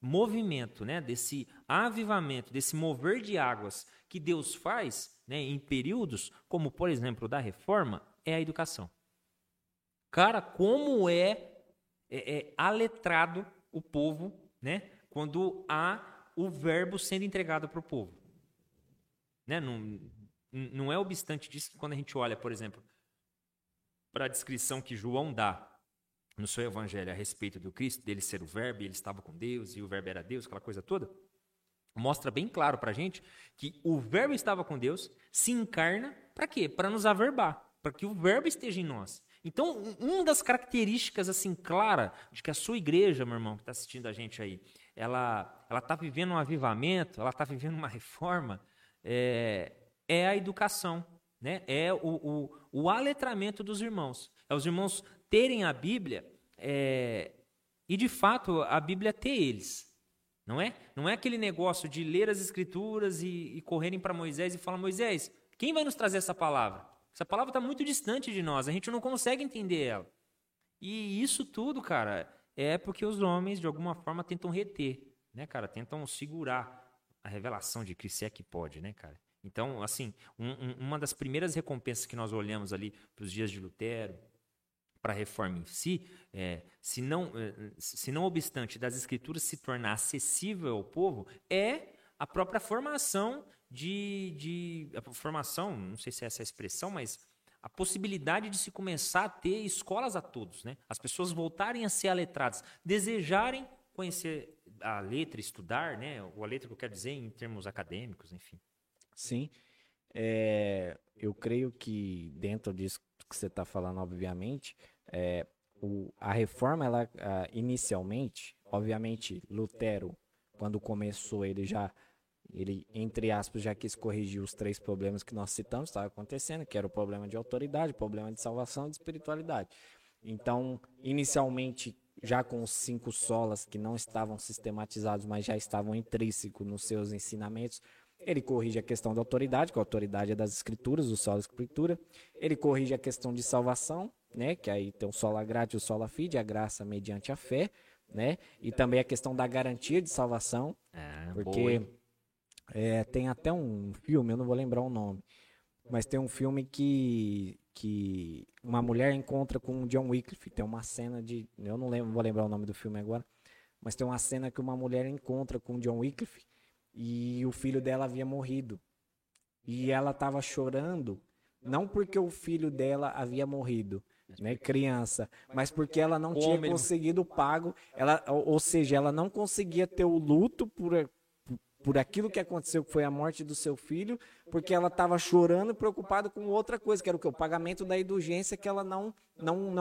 movimento, né, desse avivamento, desse mover de águas que Deus faz, né, em períodos, como por exemplo da Reforma, é a educação. Cara, como é aletrado o povo, né, quando há o verbo sendo entregado para o povo. Né? Não é obstante disso que quando a gente olha, por exemplo, para a descrição que João dá no seu evangelho a respeito do Cristo, dele ser o verbo, e ele estava com Deus, e o verbo era Deus, aquela coisa toda, mostra bem claro para a gente que o verbo estava com Deus, se encarna para quê? Para nos averbar, para que o verbo esteja em nós. Então, uma das características assim clara de que a sua igreja, meu irmão, que está assistindo a gente aí, ela está vivendo um avivamento, ela está vivendo uma reforma, é a educação, né? É o aletramento dos irmãos. É os irmãos terem a Bíblia e, de fato, a Bíblia ter eles. Não é? Não é aquele negócio de ler as Escrituras e correrem para Moisés e falar, Moisés, quem vai nos trazer essa palavra? Essa palavra está muito distante de nós, a gente não consegue entender ela. E isso tudo, cara, é porque os homens, de alguma forma, tentam reter, né, cara? Tentam segurar a revelação de Cristo, se é que pode, né, cara? Então, assim, uma das primeiras recompensas que nós olhamos ali para os dias de Lutero, para a reforma em si, se não obstante das Escrituras se tornar acessível ao povo, é a própria formação a formação, não sei se é essa a expressão, mas a possibilidade de se começar a ter escolas a todos, né? As pessoas voltarem a ser aletradas, desejarem conhecer a letra, estudar, né? Ou a letra que eu quero dizer em termos acadêmicos, enfim. Sim, eu creio que dentro disso que você está falando, obviamente, a reforma, ela inicialmente, obviamente, Lutero, quando começou, ele, entre aspas, já quis corrigir os três problemas que nós citamos, estava acontecendo, que era o problema de autoridade, o problema de salvação e de espiritualidade. Então, inicialmente, já com os 5 solas que não estavam sistematizados, mas já estavam intrínsecos nos seus ensinamentos, ele corrige a questão da autoridade, que a autoridade é das Escrituras, o Sola Scriptura. Ele corrige a questão de salvação, né, que aí tem o Sola Gratia e o Sola Fide, a graça mediante a fé, né, e também a questão da garantia de salvação, porque tem até um filme, eu não vou lembrar o nome, mas tem um filme que uma mulher encontra com o John Wycliffe, tem uma cena de, eu não lembro, vou lembrar o nome do filme agora, mas tem uma cena que uma mulher encontra com o John Wycliffe, e o filho dela havia morrido. E ela estava chorando, não porque o filho dela havia morrido, né, criança, mas porque ela não tinha conseguido o pago, ou seja, ela não conseguia ter o luto por aquilo que aconteceu, que foi a morte do seu filho, porque ela estava chorando e preocupada com outra coisa, que era o pagamento da indulgência que ela não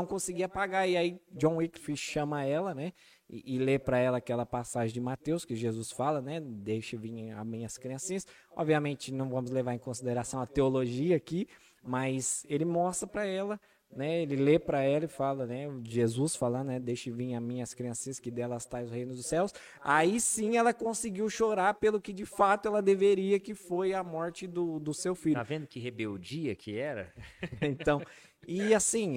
conseguia pagar. E aí John Wycliffe chama ela, né, e lê para ela aquela passagem de Mateus, que Jesus fala, né, deixa vir as minhas criancinhas. Obviamente não vamos levar em consideração a teologia aqui, mas ele mostra para ela, né, ele lê para ela e fala, né, Jesus falando, né, deixa vir as minhas criancinhas, que delas tais os reinos dos céus. Aí sim ela conseguiu chorar pelo que de fato ela deveria, que foi a morte do seu filho. Tá vendo que rebeldia que era? Então, e assim,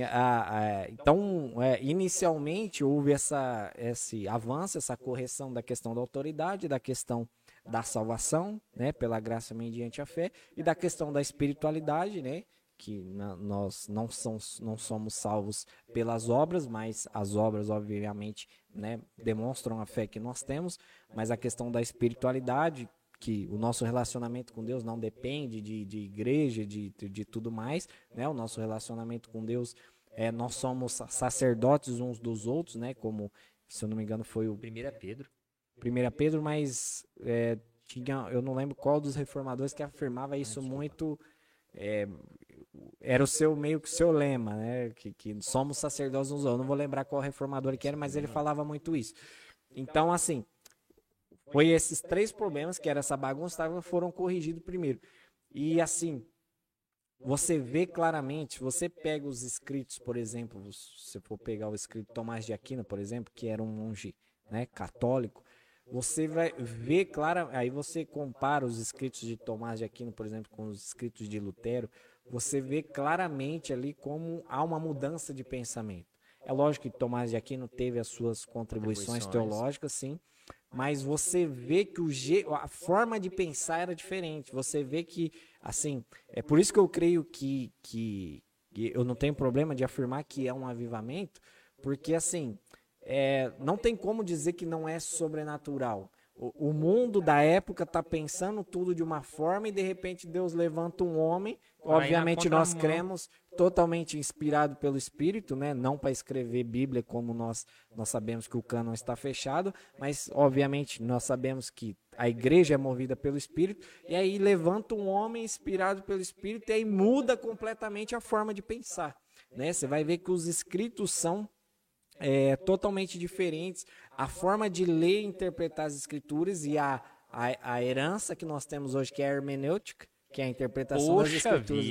inicialmente houve esse avanço, essa correção da questão da autoridade, da questão da salvação, né, pela graça mediante a fé, e da questão da espiritualidade, né, que nós não somos salvos pelas obras, mas as obras, obviamente, né, demonstram a fé que nós temos, mas a questão da espiritualidade, que o nosso relacionamento com Deus não depende de igreja, de tudo mais, né, o nosso relacionamento com Deus, nós somos sacerdotes uns dos outros, né, como, se eu não me engano, foi o... 1 Pedro, mas eu não lembro qual dos reformadores que afirmava isso muito... era o seu, meio que o seu lema, né? Que somos sacerdotes uns dos outros. Eu não vou lembrar qual reformador que era, mas ele falava muito isso. Então, assim, foi esses três problemas, que era essa bagunça, foram corrigidos primeiro. E, assim, você vê claramente, você pega os escritos, por exemplo, se for pegar o escrito de Tomás de Aquino, por exemplo, que era um monge, né, católico, você vai ver claramente, aí você compara os escritos de Tomás de Aquino, por exemplo, com os escritos de Lutero, você vê claramente ali como há uma mudança de pensamento. É lógico que Tomás de Aquino teve as suas contribuições teológicas, sim, mas você vê que a forma de pensar era diferente. Você vê que, assim, é por isso que eu creio que eu não tenho problema de afirmar que é um avivamento, porque, assim, não tem como dizer que não é sobrenatural. O mundo da época está pensando tudo de uma forma e, de repente, Deus levanta um homem. Obviamente, nós cremos totalmente inspirado pelo Espírito, né? Não para escrever Bíblia, como nós sabemos que o cânon está fechado, mas, obviamente, nós sabemos que a igreja é movida pelo Espírito, e aí levanta um homem inspirado pelo Espírito e aí muda completamente a forma de pensar, né? Você vai ver que os escritos são totalmente diferentes, a forma de ler e interpretar as escrituras e a herança que nós temos hoje, que é a hermenêutica, que é a interpretação das escrituras.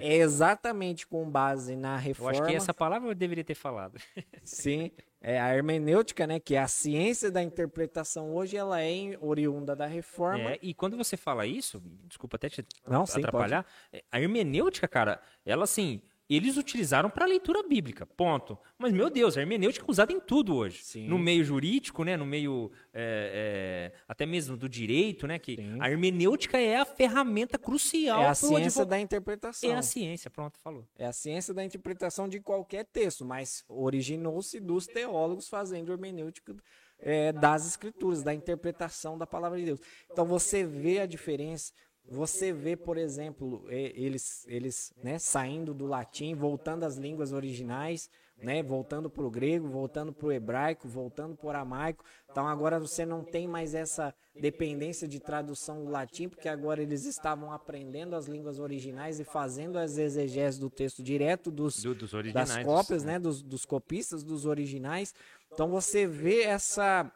É exatamente com base na reforma. Eu acho que essa palavra eu deveria ter falado. Sim, a hermenêutica, né, que é a ciência da interpretação hoje, ela é oriunda da reforma. E quando você fala isso, desculpa até te atrapalhar, sim, a hermenêutica, cara, ela assim... Eles utilizaram para leitura bíblica, ponto. Mas, meu Deus, a hermenêutica é usada em tudo hoje. Sim. No meio jurídico, né? No meio até mesmo do direito, né? Que sim. A hermenêutica é a ferramenta crucial. É a ciência da interpretação. É a ciência, pronto, falou. É a ciência da interpretação de qualquer texto, mas originou-se dos teólogos fazendo hermenêutica das escrituras, da interpretação da palavra de Deus. Então, você vê a diferença... Você vê, por exemplo, eles né, saindo do latim, voltando às línguas originais, né, voltando para o grego, voltando para o hebraico, voltando para o aramaico. Então agora você não tem mais essa dependência de tradução do latim, porque agora eles estavam aprendendo as línguas originais e fazendo as exegeses do texto direto dos originais, das cópias, né, dos copistas, dos originais. Então você vê essa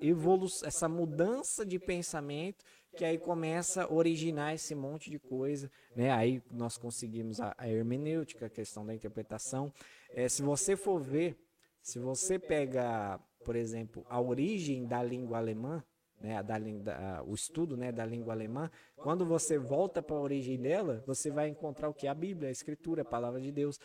evolução, essa mudança de pensamento, que aí começa a originar esse monte de coisa, né? Aí nós conseguimos a hermenêutica, a questão da interpretação. Se você for ver, se você pega, por exemplo, a origem da língua alemã, né? O estudo, né, da língua alemã, quando você volta para a origem dela, você vai encontrar o que? A Bíblia, a Escritura, a Palavra de Deus.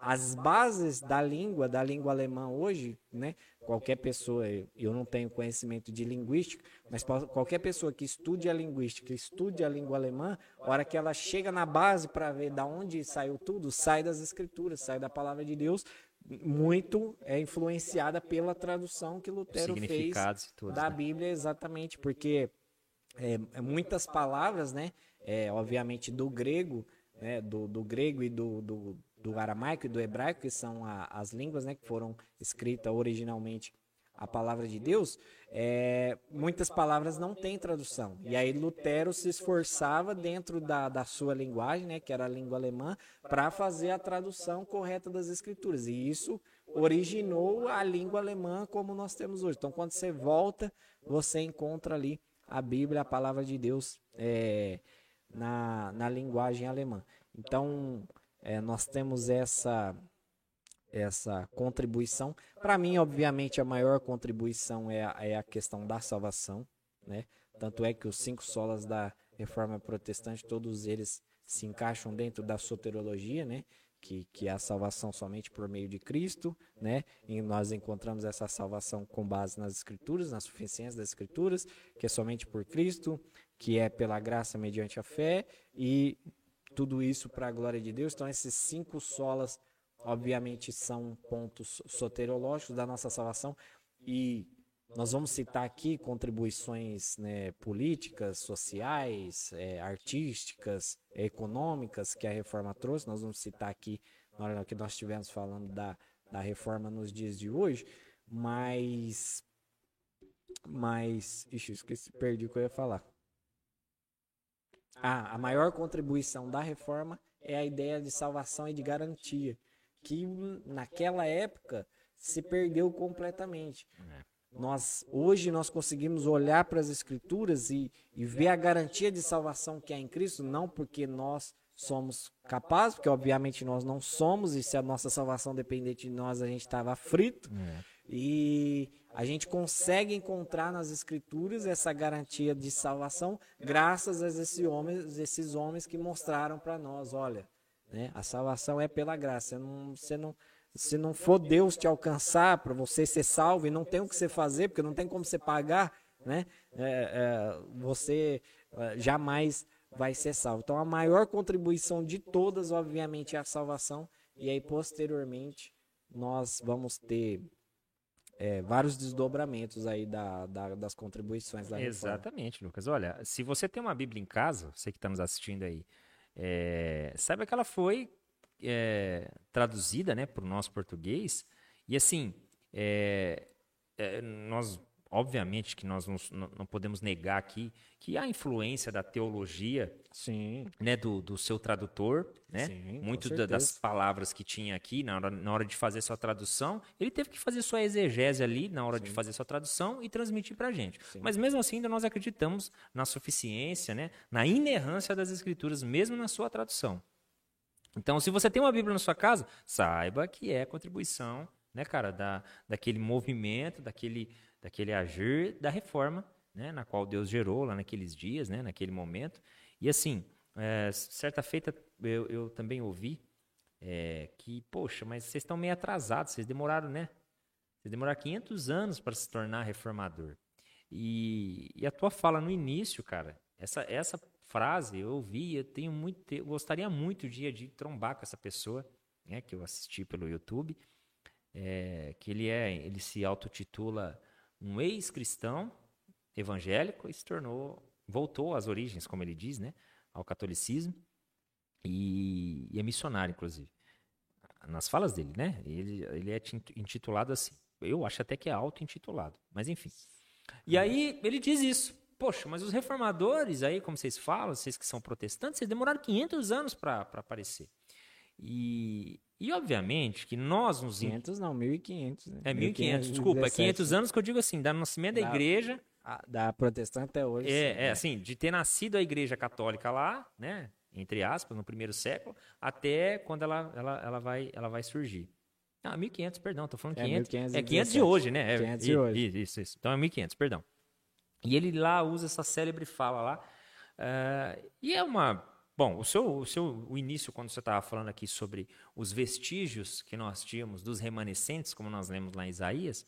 As bases da língua alemã hoje, né? Qualquer pessoa, eu não tenho conhecimento de linguística, mas qualquer pessoa que estude a linguística, estude a língua alemã, a hora que ela chega na base para ver de onde saiu tudo, sai das escrituras, sai da palavra de Deus, muito influenciada pela tradução que Lutero fez da Bíblia, exatamente, porque muitas palavras, né, obviamente do grego, né, do grego e do aramaico e do hebraico, que são as línguas, né, que foram escritas originalmente a palavra de Deus, muitas palavras não têm tradução. E aí Lutero se esforçava dentro da sua linguagem, né, que era a língua alemã, para fazer a tradução correta das escrituras. E isso originou a língua alemã como nós temos hoje. Então, quando você volta, você encontra ali a Bíblia, a palavra de Deus na linguagem alemã. Então... nós temos essa contribuição. Para mim, obviamente, a maior contribuição é a questão da salvação, né? Tanto é que os 5 solas da Reforma Protestante, todos eles se encaixam dentro da soteriologia, né? Que é a salvação somente por meio de Cristo, né? E nós encontramos essa salvação com base nas Escrituras, na suficiência das Escrituras, que é somente por Cristo, que é pela graça mediante a fé, e... tudo isso para a glória de Deus. Então, esses 5 solas, obviamente, são pontos soteriológicos da nossa salvação. E nós vamos citar aqui contribuições, né, políticas, sociais, artísticas, econômicas que a reforma trouxe. Nós vamos citar aqui, na hora que nós estivemos falando da reforma nos dias de hoje. Mas perdi o que eu ia falar. A maior contribuição da reforma é a ideia de salvação e de garantia, que naquela época se perdeu completamente. Hoje nós conseguimos olhar para as Escrituras e ver a garantia de salvação que há em Cristo, não porque nós somos capazes, porque obviamente nós não somos, e se a nossa salvação dependente de nós, a gente estava frito. E a gente consegue encontrar nas Escrituras essa garantia de salvação graças a esses homens que mostraram para nós, olha, né, a salvação é pela graça. Se não for Deus te alcançar para você ser salvo, e não tem o que você fazer, porque não tem como você pagar, né? Você jamais vai ser salvo. Então, a maior contribuição de todas, obviamente, é a salvação. E aí, posteriormente, nós vamos ter vários desdobramentos aí das contribuições da Reforma. Exatamente, Lucas. Olha, se você tem uma Bíblia em casa, você que está nos assistindo aí, saiba que ela foi traduzida, né, para o nosso português. E assim, nós... Obviamente que nós não podemos negar aqui que há influência da teologia, sim, né, do seu tradutor, né? Muito das palavras que tinha aqui, na hora de fazer sua tradução, ele teve que fazer sua exegese ali, na hora, sim, de fazer sua tradução e transmitir para a gente. Sim. Mas mesmo assim, ainda nós acreditamos na suficiência, né, na inerrância das Escrituras, mesmo na sua tradução. Então, se você tem uma Bíblia na sua casa, saiba que é contribuição, né, cara, daquele movimento, daquele agir da reforma, né, na qual Deus gerou lá naqueles dias, né, naquele momento. E assim, certa feita eu também ouvi que, poxa, mas vocês estão meio atrasados, vocês demoraram, né? Vocês demoraram 500 anos para se tornar reformador. E a tua fala no início, cara, essa frase eu ouvi, eu gostaria muito de trombar com essa pessoa, né, que eu assisti pelo YouTube, que ele se autotitula um ex-cristão evangélico e voltou às origens, como ele diz, né, ao catolicismo, e é missionário, inclusive. Nas falas dele, né, ele é intitulado assim. Eu acho até que é auto-intitulado, mas enfim. E aí ele diz isso. Poxa, mas os reformadores aí, como vocês falam, vocês que são protestantes, vocês demoraram 500 anos para aparecer. E obviamente que nós nos... 500 não, 1500. Né? 1500, desculpa. 500 anos que eu digo assim, do nascimento da igreja... Da protestante até hoje. Assim, de ter nascido a igreja católica lá, né, entre aspas, no primeiro século, até quando ela vai surgir. Ah, 1500, perdão, estou falando 500. 500 de hoje, né? 500 de hoje. Isso. Então 1500, perdão. E ele lá usa essa célebre fala lá. E é uma... Bom, o início, quando você estava falando aqui sobre os vestígios que nós tínhamos dos remanescentes, como nós lemos lá em Isaías,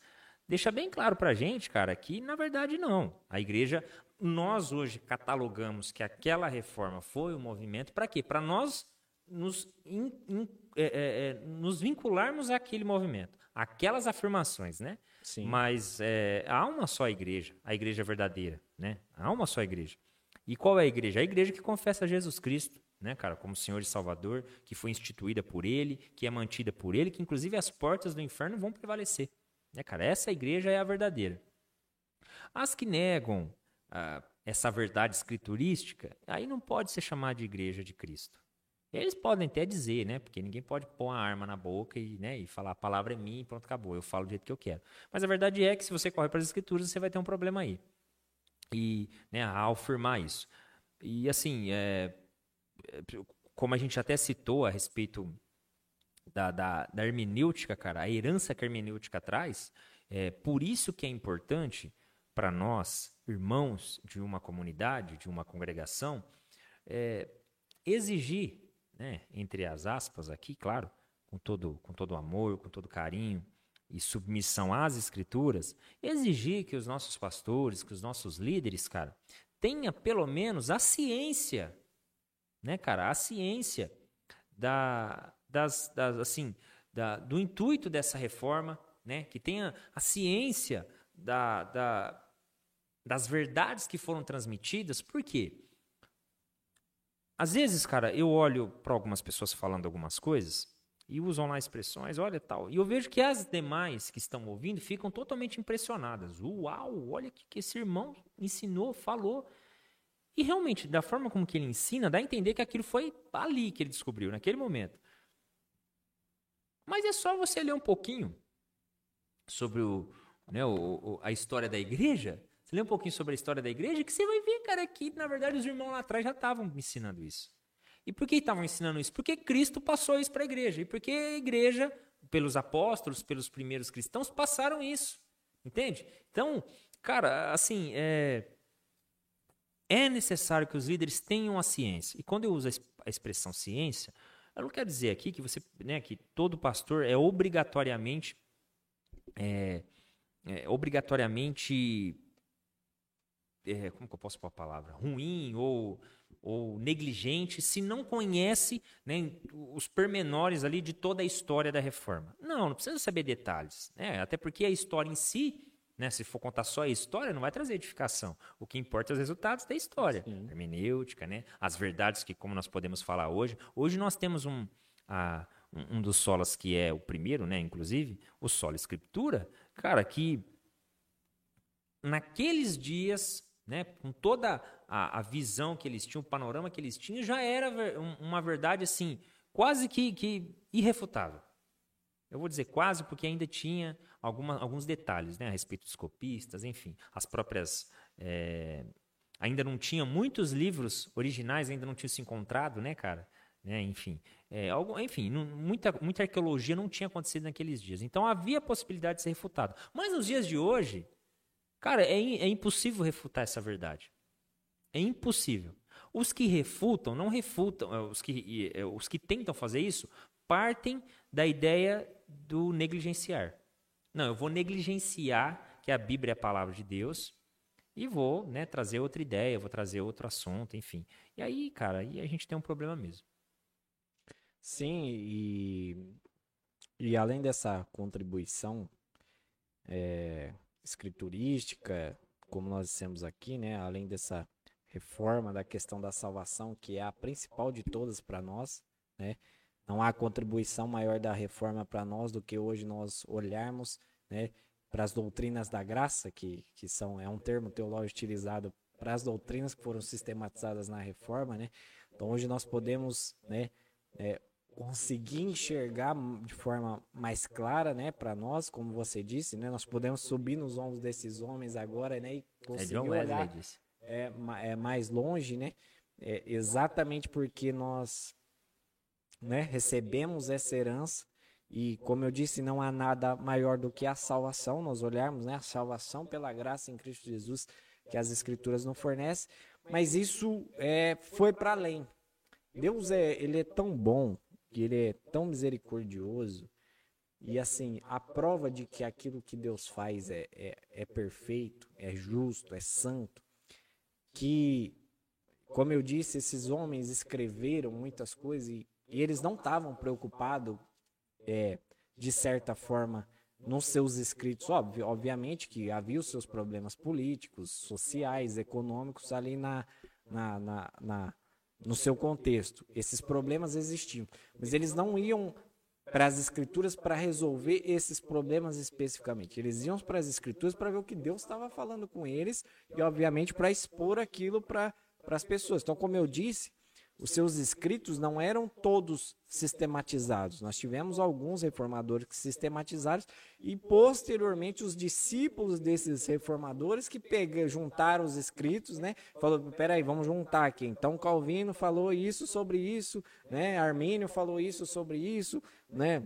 deixa bem claro para a gente, cara, que na verdade não. A igreja, nós hoje catalogamos que aquela reforma foi um movimento para quê? Para nós nos vincularmos àquele movimento, àquelas afirmações, né? Sim. Mas há uma só igreja, a igreja verdadeira, né? Há uma só igreja. E qual é a igreja? A igreja que confessa Jesus Cristo, né, cara, como Senhor e Salvador, que foi instituída por Ele, que é mantida por Ele, que inclusive as portas do inferno vão prevalecer, né, cara? Essa igreja é a verdadeira. As que negam essa verdade escriturística, aí não pode ser chamada de igreja de Cristo. Eles podem até dizer, né, porque ninguém pode pôr uma arma na boca e, né, e falar a palavra é minha e pronto, acabou, eu falo do jeito que eu quero. Mas a verdade é que se você correr para as Escrituras, você vai ter um problema aí. E, né, a afirmar isso. E assim, como a gente até citou a respeito da hermenêutica, cara, a herança que a hermenêutica traz, por isso que é importante para nós, irmãos de uma comunidade, de uma congregação, exigir, né, entre as aspas aqui, claro, com todo amor, com todo carinho, e submissão às Escrituras, exigir que os nossos pastores, que os nossos líderes, cara, tenha pelo menos a ciência, né, cara, a ciência do intuito dessa reforma, né, que tenha a ciência das verdades que foram transmitidas. Por quê? Às vezes, cara, eu olho para algumas pessoas falando algumas coisas e usam lá expressões, olha tal. E eu vejo que as demais que estão ouvindo ficam totalmente impressionadas. Uau, olha o que esse irmão ensinou, falou. E realmente, da forma como que ele ensina, dá a entender que aquilo foi ali que ele descobriu, naquele momento. Mas é só você ler um pouquinho sobre a história da igreja. Você lê um pouquinho sobre a história da igreja que você vai ver, cara, que na verdade os irmãos lá atrás já estavam ensinando isso. E por que estavam ensinando isso? Porque Cristo passou isso para a igreja. E porque a igreja, pelos apóstolos, pelos primeiros cristãos, passaram isso. Entende? Então, cara, assim, é necessário que os líderes tenham a ciência. E quando eu uso a expressão ciência, eu não quero dizer aqui que você, né, que todo pastor é obrigatoriamente como que eu posso pôr a palavra, ruim ou negligente, se não conhece, né, os pormenores ali de toda a história da Reforma. Não precisa saber detalhes, né? Até porque a história em si, né, se for contar só a história, não vai trazer edificação. O que importa é os resultados da história. Sim. Hermenêutica, né? As verdades que, como nós podemos falar hoje, nós temos um dos solas que é o primeiro, né, inclusive, o Sola Scriptura, cara, que naqueles dias, né, com toda a visão que eles tinham, o panorama que eles tinham, já era uma verdade assim, quase que irrefutável. Eu vou dizer quase porque ainda tinha alguns detalhes, né, a respeito dos copistas, enfim, as próprias... ainda não tinha muitos livros originais, ainda não tinham se encontrado, né, cara? Né, enfim, muita arqueologia não tinha acontecido naqueles dias. Então havia a possibilidade de ser refutado. Mas nos dias de hoje... Cara, é impossível refutar essa verdade. É impossível. Os que refutam, não refutam, os que tentam fazer isso, partem da ideia do negligenciar. Não, eu vou negligenciar que a Bíblia é a palavra de Deus e vou, né, trazer outra ideia, vou trazer outro assunto, enfim. E aí, cara, aí a gente tem um problema mesmo. Sim, e além dessa contribuição... escriturística, como nós dissemos aqui, né? Além dessa reforma da questão da salvação, que é a principal de todas para nós, né? Não há contribuição maior da reforma para nós do que hoje nós olharmos, né, para as doutrinas da graça, que são, é um termo teológico utilizado para as doutrinas que foram sistematizadas na reforma, né? Então hoje nós podemos, né, conseguir enxergar de forma mais clara, né, para nós, como você disse, né, nós podemos subir nos ombros desses homens agora, né, e conseguir olhar mais longe, né, exatamente porque nós, né, recebemos essa herança e, como eu disse, não há nada maior do que a salvação, nós olharmos, né, a salvação pela graça em Cristo Jesus que as Escrituras nos fornecem, mas isso foi para além. Deus ele é tão bom, que ele é tão misericordioso, e assim, a prova de que aquilo que Deus faz é perfeito, é justo, é santo, que, como eu disse, esses homens escreveram muitas coisas e eles não estavam preocupados, de certa forma, nos seus escritos. Obviamente que havia os seus problemas políticos, sociais, econômicos ali no seu contexto, esses problemas existiam, mas eles não iam para as Escrituras para resolver esses problemas especificamente, eles iam para as Escrituras para ver o que Deus estava falando com eles e, obviamente, para expor aquilo para as pessoas. Então, como eu disse, os seus escritos não eram todos sistematizados, nós tivemos alguns reformadores que sistematizaram e, posteriormente, os discípulos desses reformadores que juntaram os escritos, né? Falou, peraí, vamos juntar aqui, então Calvino falou isso sobre isso, né? Armínio falou isso sobre isso, né?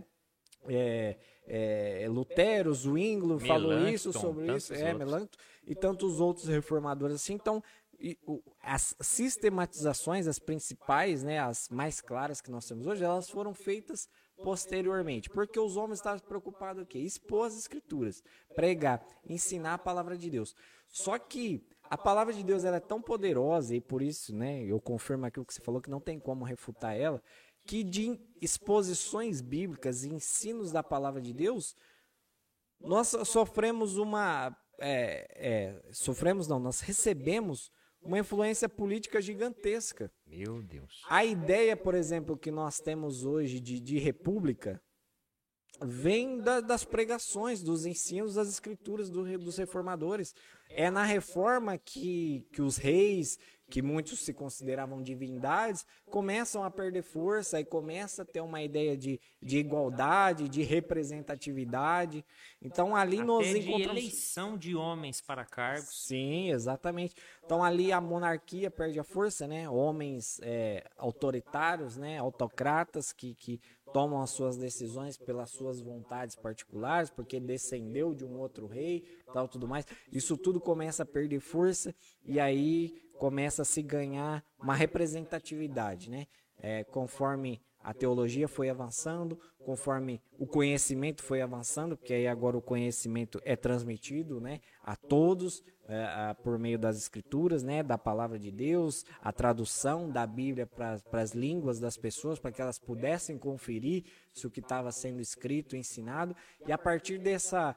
Lutero, Zuínglio falou isso sobre isso, Melanchthon e tantos outros reformadores assim, então... E as sistematizações, as principais, né, as mais claras que nós temos hoje, elas foram feitas posteriormente, porque os homens estavam preocupados aqui, expor as Escrituras, pregar, ensinar a palavra de Deus. Só que a palavra de Deus ela é tão poderosa, e por isso, né, eu confirmo aquilo que você falou, que não tem como refutar ela, que de exposições bíblicas e ensinos da palavra de Deus, nós sofremos nós recebemos uma influência política gigantesca. Meu Deus. A ideia, por exemplo, que nós temos hoje de república vem das pregações, dos ensinos, das escrituras dos reformadores. É na reforma que os reis, que muitos se consideravam divindades, começam a perder força e começa a ter uma ideia de igualdade, de representatividade. Então, ali até nós encontramos... eleição de homens para cargos. Sim, exatamente. Então, ali a monarquia perde a força, né? Homens autoritários, né? Autocratas que tomam as suas decisões pelas suas vontades particulares, porque descendeu de um outro rei, tal, tudo mais. Isso tudo começa a perder força e aí começa a se ganhar uma representatividade, né? Conforme A teologia foi avançando conforme o conhecimento foi avançando, porque aí agora o conhecimento é transmitido, né, a todos por meio das escrituras, né, da palavra de Deus, a tradução da Bíblia para as línguas das pessoas, para que elas pudessem conferir se o que estava sendo escrito, ensinado. E a partir dessa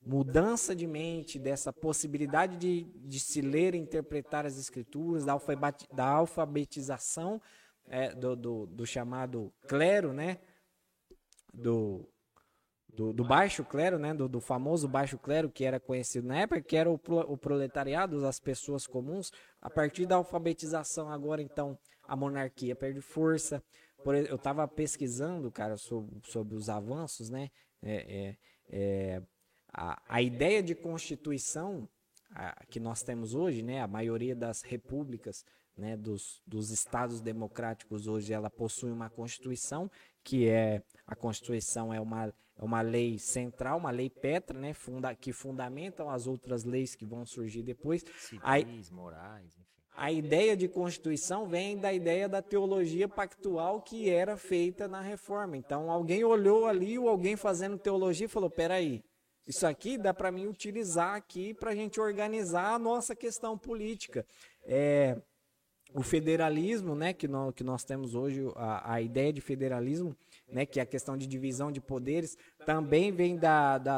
mudança de mente, dessa possibilidade de se ler e interpretar as escrituras, da alfabetização do chamado clero, né? Do baixo clero, né? Do famoso baixo clero, que era conhecido na época, que era o proletariado, as pessoas comuns. A partir da alfabetização agora, então, a monarquia perde força. Eu estava pesquisando, cara, sobre os avanços, né? A ideia de constituição que nós temos hoje, né? A maioria das repúblicas, né, dos estados democráticos hoje, ela possui uma Constituição, que a Constituição é uma lei central, uma lei pétrea, né, que fundamentam as outras leis que vão surgir depois. Civis, morais, enfim. A ideia de Constituição vem da ideia da teologia pactual que era feita na Reforma. Então, alguém olhou ali, ou alguém fazendo teologia, e falou, peraí, isso aqui dá para mim utilizar aqui para a gente organizar a nossa questão política. O federalismo, né, que nós temos hoje, a ideia de federalismo, né, que é a questão de divisão de poderes, também vem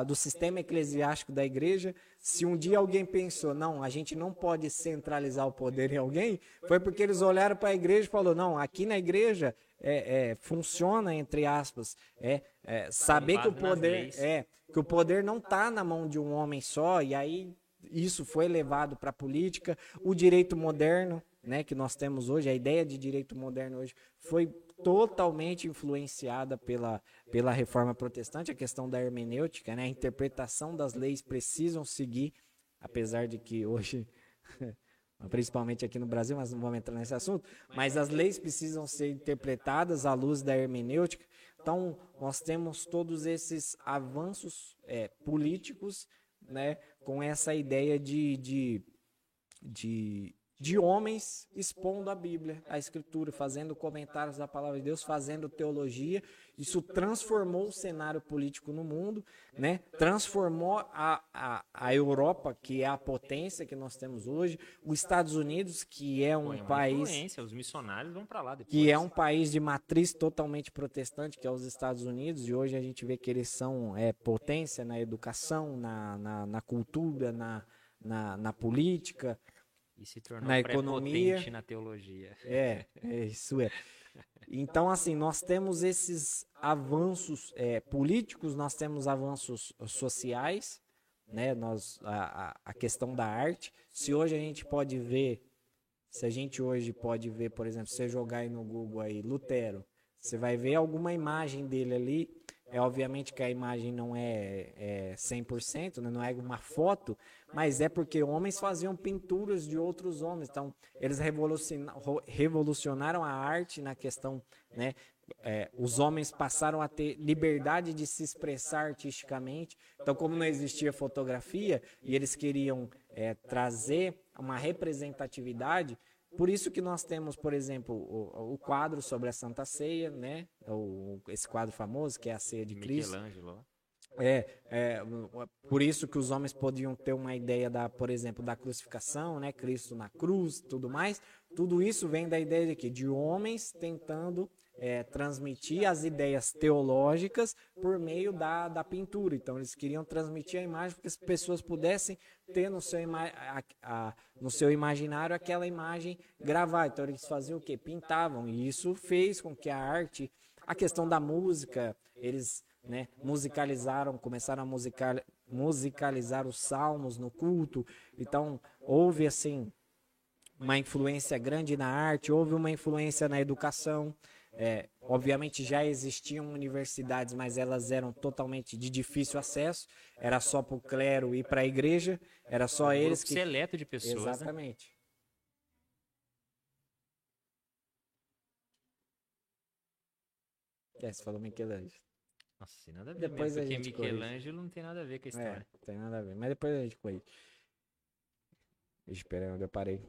do sistema eclesiástico da igreja. Se um dia alguém pensou, não, a gente não pode centralizar o poder em alguém, foi porque eles olharam para a igreja e falaram, não, aqui na igreja funciona, entre aspas, saber que o poder não está na mão de um homem só, e aí isso foi levado para a política. O direito moderno, né, que nós temos hoje, a ideia de direito moderno hoje foi totalmente influenciada pela Reforma Protestante, a questão da hermenêutica, né, a interpretação das leis precisam seguir, apesar de que hoje, principalmente aqui no Brasil, mas não vamos entrar nesse assunto, mas as leis precisam ser interpretadas à luz da hermenêutica. Então, nós temos todos esses avanços políticos, né, com essa ideia de homens expondo a Bíblia, a Escritura, fazendo comentários da Palavra de Deus, fazendo teologia. Isso transformou o cenário político no mundo, né? Transformou a Europa, que é a potência que nós temos hoje, os Estados Unidos, que é um país... Os missionários vão para lá depois. Que é um país de matriz totalmente protestante, que é os Estados Unidos, e hoje a gente vê que eles são potência na educação, na cultura, na política... E se tornou na prepotente na teologia. Isso é. Então, assim, nós temos esses avanços políticos, nós temos avanços sociais, né? A questão da arte. Se a gente hoje pode ver, por exemplo, se você jogar aí no Google aí, Lutero, você vai ver alguma imagem dele ali. É obviamente que a imagem não é 100%, né? Não é uma foto, mas é porque homens faziam pinturas de outros homens. Então, eles revolucionaram a arte na questão, né? Os homens passaram a ter liberdade de se expressar artisticamente. Então, como não existia fotografia e eles queriam trazer uma representatividade, por isso que nós temos, por exemplo, o quadro sobre a Santa Ceia, né? Esse quadro famoso, que é a Ceia de Cristo. Michelangelo. Por isso que os homens podiam ter uma ideia, por exemplo, da crucificação, né? Cristo na cruz, tudo mais. Tudo isso vem da ideia de homens tentando transmitir as ideias teológicas por meio da pintura. Então, eles queriam transmitir a imagem porque as pessoas pudessem ter no seu imaginário aquela imagem gravada. Então, eles faziam o quê? Pintavam. E isso fez com que a arte, a questão da música, eles, né, começaram a musicalizar os salmos no culto. Então, houve, assim, uma influência grande na arte, houve uma influência na educação. Obviamente já existiam universidades, mas elas eram totalmente de difícil acesso, era só para o clero e para a igreja, era só eles que... grupo seleto de pessoas. Exatamente. Né? Você falou Michelangelo. Nossa, tem nada a ver, depois mesmo, porque Michelangelo não tem nada a ver com a história. Não tem nada a ver, mas depois a gente corrige. Espera, onde eu parei.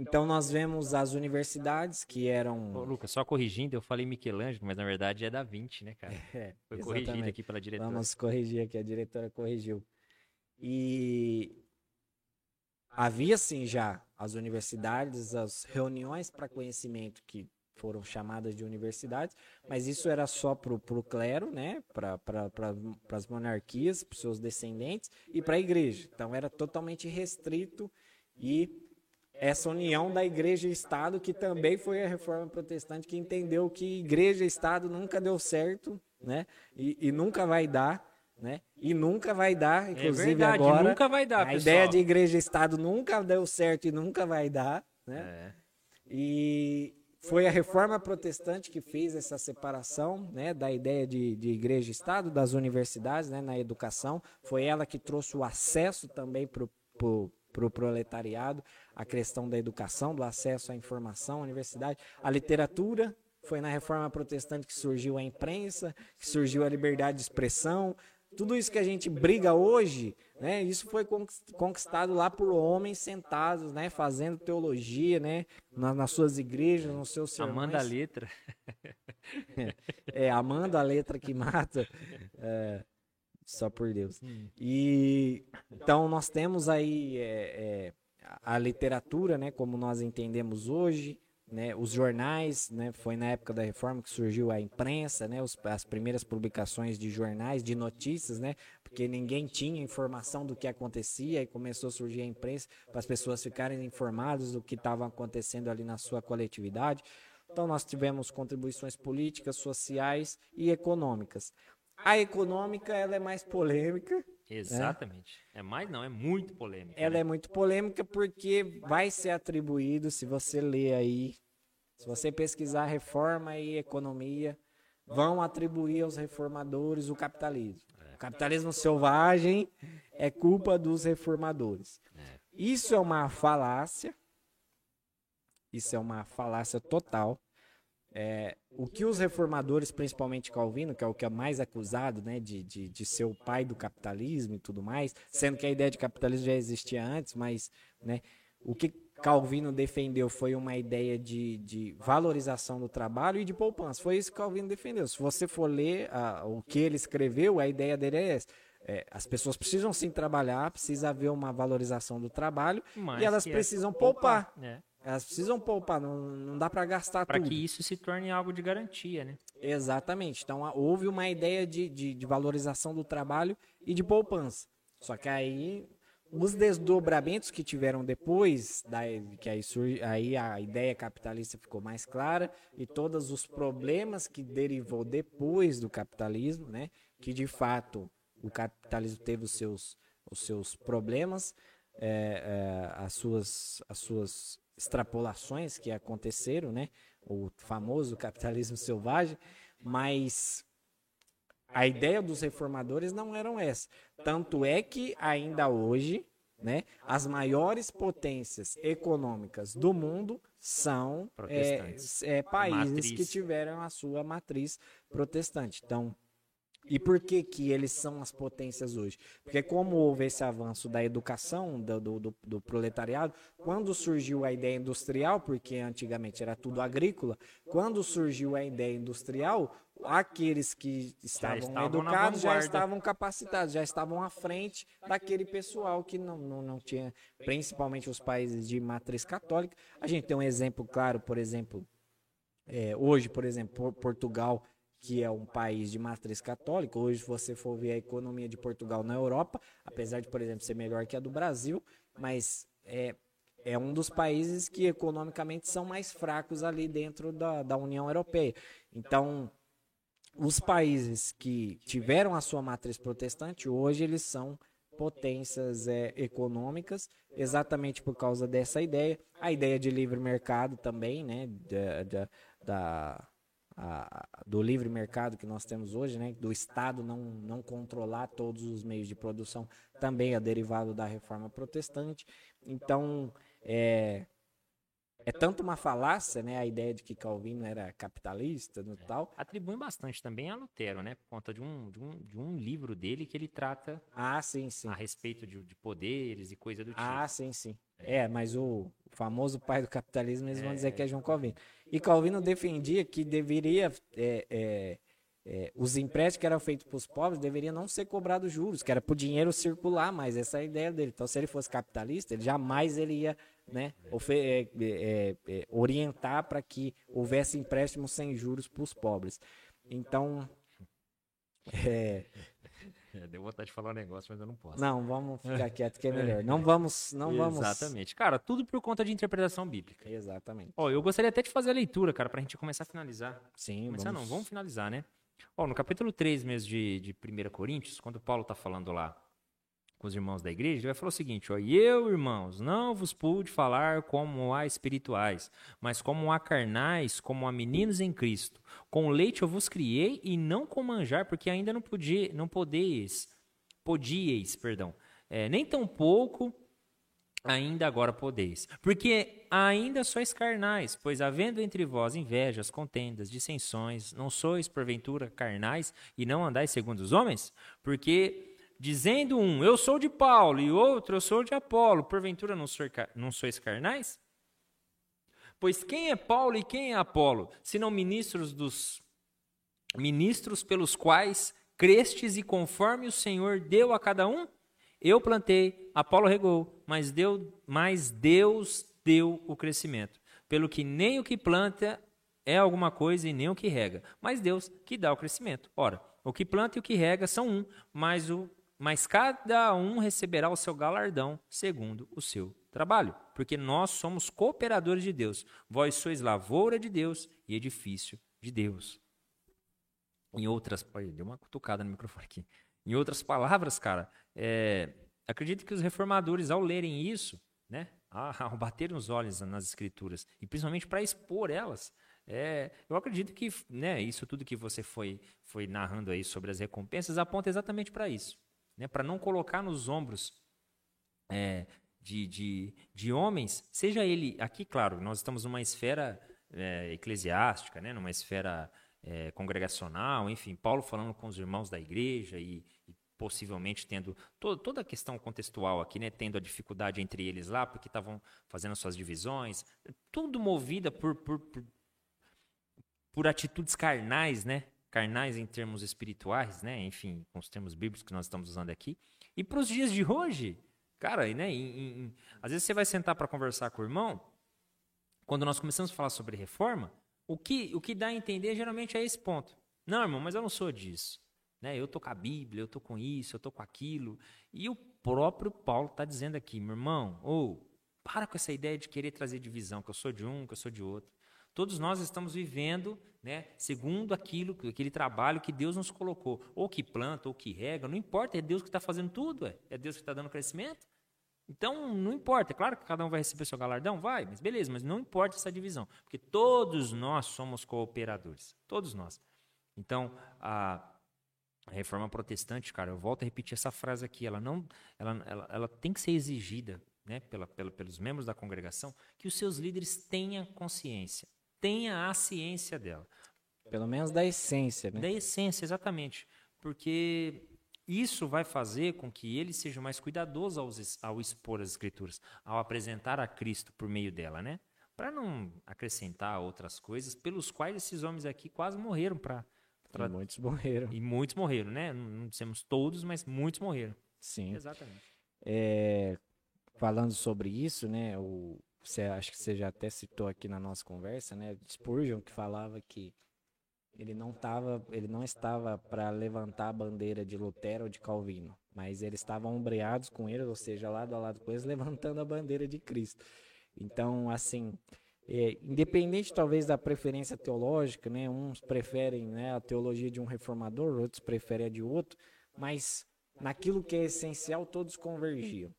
Então nós vemos as universidades que eram... Ô, Lucas, só corrigindo, eu falei Michelangelo, mas na verdade é da Vinci, né, cara? É, foi corrigido aqui pela diretora. Vamos corrigir aqui, a diretora corrigiu. E havia sim já as universidades, as reuniões para conhecimento que foram chamadas de universidades, mas isso era só para o clero, né? Para as monarquias, para os seus descendentes e para a igreja. Então era totalmente restrito e... essa união da igreja e Estado, que também foi a Reforma Protestante, que entendeu que igreja e Estado nunca deu certo, né? E nunca vai dar, né? E nunca vai dar, inclusive verdade, agora. Nunca vai dar, pessoal. Ideia de igreja e Estado nunca deu certo e nunca vai dar, né? E foi a Reforma Protestante que fez essa separação, né? Da ideia de igreja e Estado, das universidades, né? Na educação. Foi ela que trouxe o acesso também para o proletariado, a questão da educação, do acesso à informação, à universidade, à literatura. Foi na Reforma Protestante que surgiu a imprensa, que surgiu a liberdade de expressão. Tudo isso que a gente briga hoje, né, isso foi conquistado lá por homens sentados, né, fazendo teologia, né, nas suas igrejas, nos seus sermões. Amando a letra. Amando a letra que mata. Só por Deus. E então nós temos aí a literatura, né, como nós entendemos hoje, né, os jornais, né, foi na época da Reforma que surgiu a imprensa, né, as primeiras publicações de jornais, de notícias, né, porque ninguém tinha informação do que acontecia e começou a surgir a imprensa para as pessoas ficarem informadas do que estava acontecendo ali na sua coletividade. Então nós tivemos contribuições políticas, sociais e econômicas. A econômica, ela é mais polêmica. Exatamente. Né? É muito polêmica. Ela é muito polêmica porque vai ser atribuído, se você ler aí, se você pesquisar reforma e economia, vão atribuir aos reformadores o capitalismo. O capitalismo selvagem é culpa dos reformadores. Isso é uma falácia. Isso é uma falácia total. O que os reformadores, principalmente Calvino, que é o que é mais acusado, né, de ser o pai do capitalismo e tudo mais, sendo que a ideia de capitalismo já existia antes, mas, né, o que Calvino defendeu foi uma ideia de valorização do trabalho e de poupança. Foi isso que Calvino defendeu. Se você for ler o que ele escreveu, a ideia dele é essa. As pessoas precisam sim trabalhar, precisa haver uma valorização do trabalho, mas e elas precisam poupar. Né? Elas precisam poupar, não dá para gastar tudo. Para que isso se torne algo de garantia, né? Exatamente. Então, houve uma ideia de valorização do trabalho e de poupança. Só que aí, os desdobramentos que tiveram depois, que aí a ideia capitalista ficou mais clara, e todos os problemas que derivou depois do capitalismo, né? Que, de fato, o capitalismo teve os seus problemas, as suas extrapolações que aconteceram, né? O famoso capitalismo selvagem, mas a ideia dos reformadores não era essa. Tanto é que ainda hoje, né, as maiores potências econômicas do mundo são países que tiveram a sua matriz protestante. Então, e por que eles são as potências hoje? Porque como houve esse avanço da educação, do proletariado, quando surgiu a ideia industrial, porque antigamente era tudo agrícola, quando surgiu a ideia industrial, aqueles que estavam educados já estavam capacitados, já estavam à frente daquele pessoal que não tinha, principalmente os países de matriz católica. A gente tem um exemplo claro, por exemplo, hoje, por exemplo, Portugal, que é um país de matriz católica. Hoje, se você for ver a economia de Portugal na Europa, apesar de, por exemplo, ser melhor que a do Brasil, mas é um dos países que economicamente são mais fracos ali dentro da União Europeia. Então, os países que tiveram a sua matriz protestante, hoje eles são potências econômicas, exatamente por causa dessa ideia. A ideia de livre mercado também, né, do livre mercado que nós temos hoje, né, do Estado não controlar todos os meios de produção, também é derivado da Reforma Protestante. Então, É tanto uma falácia, né, a ideia de que Calvino era capitalista e tal. Atribuem bastante também a Lutero, né, por conta de um livro dele que ele trata a respeito de poderes e coisa do tipo. Mas o famoso pai do capitalismo, eles vão dizer que é João Calvino. E Calvino defendia que deveria... os empréstimos que eram feitos para os pobres deveriam não ser cobrados juros, que era para o dinheiro circular mais, essa é a ideia dele. Então, se ele fosse capitalista, ele jamais ia, né, orientar para que houvesse empréstimos sem juros para os pobres. Então... deu vontade de falar um negócio, mas eu não posso. Não, vamos ficar quieto que é melhor. Não vamos. Exatamente. Cara, tudo por conta de interpretação bíblica. Exatamente. Ó, eu gostaria até de fazer a leitura, cara, pra gente começar a finalizar. Sim, vamos finalizar, né? Ó, no capítulo 3 mesmo de 1 Coríntios, quando Paulo tá falando lá com os irmãos da igreja, ele vai falar o seguinte, ó, e eu, irmãos, não vos pude falar como a espirituais, mas como a carnais, como a meninos em Cristo. Com leite eu vos criei e não com manjar, porque ainda não podíeis, nem tampouco ainda agora podeis. Porque ainda sois carnais, pois havendo entre vós invejas, contendas, dissensões, não sois porventura carnais e não andais segundo os homens? Porque... dizendo um, eu sou de Paulo, e outro, eu sou de Apolo, porventura não sois carnais? Pois quem é Paulo e quem é Apolo, senão ministros pelos quais crestes e conforme o Senhor deu a cada um? Eu plantei, Apolo regou, mas Deus deu o crescimento. Pelo que nem o que planta é alguma coisa e nem o que rega, mas Deus que dá o crescimento. Ora, o que planta e o que rega são um, mas cada um receberá o seu galardão segundo o seu trabalho, porque nós somos cooperadores de Deus. Vós sois lavoura de Deus e edifício de Deus. Deu uma cutucada no microfone aqui. Em outras palavras, cara, acredito que os reformadores, ao lerem isso, né, ao baterem os olhos nas escrituras, e principalmente para expor elas, eu acredito que, né, isso tudo que você foi narrando aí sobre as recompensas aponta exatamente para isso. Né, para não colocar nos ombros de homens, seja ele... Aqui, claro, nós estamos numa esfera eclesiástica, né, numa esfera congregacional, enfim, Paulo falando com os irmãos da igreja e possivelmente tendo toda a questão contextual aqui, né, tendo a dificuldade entre eles lá, porque estavam fazendo as suas divisões, tudo movida por atitudes carnais, né? Carnais em termos espirituais, né? Enfim, com os termos bíblicos que nós estamos usando aqui. E para os dias de hoje, cara, né? Às vezes você vai sentar para conversar com o irmão, quando nós começamos a falar sobre reforma, o que dá a entender geralmente é esse ponto. Não, irmão, mas eu não sou disso. Né? Eu estou com a Bíblia, eu estou com isso, eu estou com aquilo. E o próprio Paulo está dizendo aqui, meu irmão, para com essa ideia de querer trazer divisão, que eu sou de um, que eu sou de outro. Todos nós estamos vivendo, né, segundo aquele trabalho que Deus nos colocou. Ou que planta, ou que rega, não importa, é Deus que está fazendo tudo, é Deus que está dando crescimento. Então, não importa, é claro que cada um vai receber seu galardão, vai, mas beleza, mas não importa essa divisão, porque todos nós somos cooperadores, todos nós. Então, a Reforma Protestante, cara, eu volto a repetir essa frase aqui, ela tem que ser exigida, né, pelos membros da congregação, que os seus líderes tenham consciência, tenha a ciência dela. Pelo menos da essência, né? Da essência, exatamente. Porque isso vai fazer com que ele seja mais cuidadoso ao expor as escrituras, ao apresentar a Cristo por meio dela, né? Para não acrescentar outras coisas pelos quais esses homens aqui quase morreram. E muitos morreram. E muitos morreram, né? Não dissemos todos, mas muitos morreram. Sim. Exatamente. Falando sobre isso, né? Acho que você já até citou aqui na nossa conversa, né? Spurgeon, que falava que ele não estava para levantar a bandeira de Lutero ou de Calvino, mas eles estavam ombreados com eles, ou seja, lado a lado com eles, levantando a bandeira de Cristo. Então, assim, independente talvez da preferência teológica, né? Uns preferem, né, a teologia de um reformador, outros preferem a de outro, mas naquilo que é essencial todos convergiam.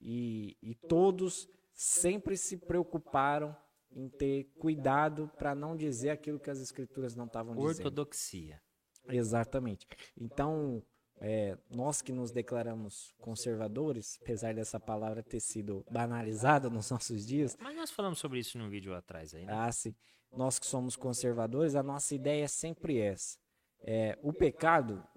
E todos sempre se preocuparam em ter cuidado para não dizer aquilo que as escrituras não estavam dizendo. Ortodoxia. Exatamente. Então, nós que nos declaramos conservadores, apesar dessa palavra ter sido banalizada nos nossos dias... Mas nós falamos sobre isso num vídeo atrás aí, né? Ah, sim. Nós que somos conservadores, a nossa ideia é sempre essa. O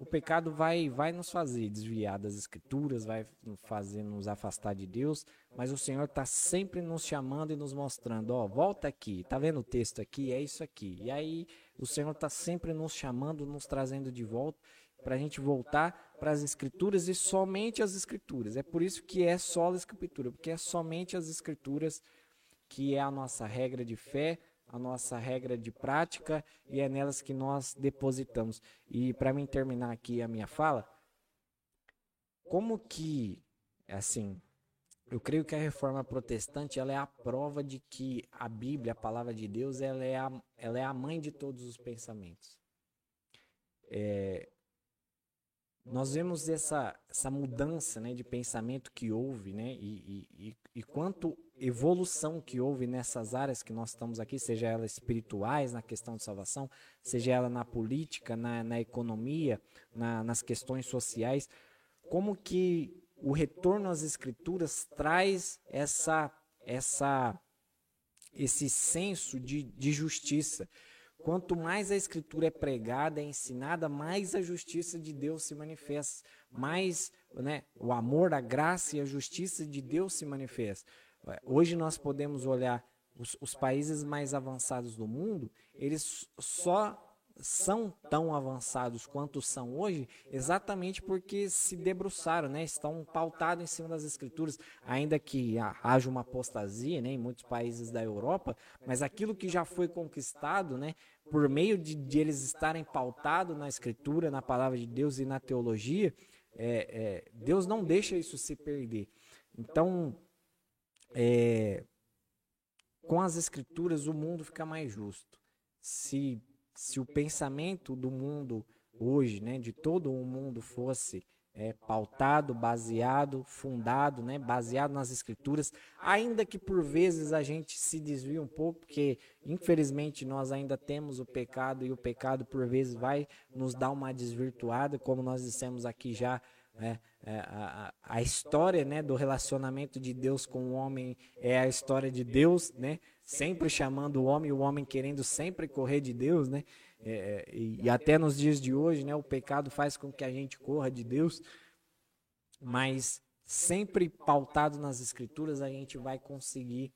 pecado vai nos fazer desviar das Escrituras, vai fazer nos afastar de Deus, mas o Senhor está sempre nos chamando e nos mostrando, volta aqui, tá vendo o texto aqui? É isso aqui. E aí o Senhor está sempre nos chamando, nos trazendo de volta, para a gente voltar para as Escrituras e somente as Escrituras. É por isso que é só a Escritura, porque é somente as Escrituras que é a nossa regra de fé, a nossa regra de prática, e é nelas que nós depositamos. E para mim terminar aqui a minha fala, como que, assim, eu creio que a Reforma Protestante ela é a prova de que a Bíblia, a Palavra de Deus, ela é a mãe de todos os pensamentos. Nós vemos essa mudança, né, de pensamento que houve, né, e quanto evolução que houve nessas áreas que nós estamos aqui, seja elas espirituais, na questão de salvação, seja ela na política, na economia, nas questões sociais, como que o retorno às Escrituras traz esse senso de justiça. Quanto mais a Escritura é pregada, é ensinada, mais a justiça de Deus se manifesta. Mais, né, o amor, a graça e a justiça de Deus se manifesta. Hoje nós podemos olhar os países mais avançados do mundo, eles só são tão avançados quanto são hoje, exatamente porque se debruçaram, né? Estão pautados em cima das Escrituras, ainda que haja uma apostasia, né, em muitos países da Europa, mas aquilo que já foi conquistado, né, por meio de eles estarem pautados na Escritura, na Palavra de Deus e na teologia, Deus não deixa isso se perder. Então, com as Escrituras o mundo fica mais justo. Se o pensamento do mundo hoje, né, de todo o mundo fosse pautado, baseado, fundado, né, baseado nas Escrituras, ainda que por vezes a gente se desvie um pouco, porque infelizmente nós ainda temos o pecado e o pecado por vezes vai nos dar uma desvirtuada, como nós dissemos aqui já, a história, né, do relacionamento de Deus com o homem é a história de Deus, né? Sempre chamando o homem querendo sempre correr de Deus, né? E até nos dias de hoje, né, o pecado faz com que a gente corra de Deus, mas sempre pautado nas Escrituras a gente vai conseguir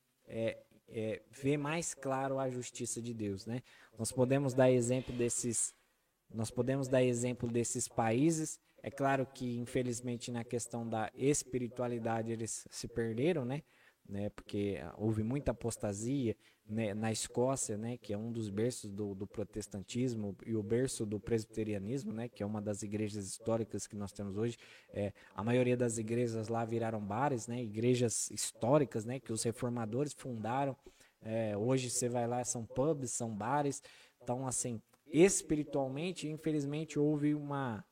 ver mais claro a justiça de Deus, né? Nós podemos dar exemplo desses países. É claro que, infelizmente, na questão da espiritualidade eles se perderam, né? Porque houve muita apostasia, né, na Escócia, né, que é um dos berços do protestantismo e o berço do presbiterianismo, né, que é uma das igrejas históricas que nós temos hoje. A maioria das igrejas lá viraram bares, né, igrejas históricas, né, que os reformadores fundaram. Hoje você vai lá, são pubs, são bares. Então, assim, espiritualmente, infelizmente, houve uma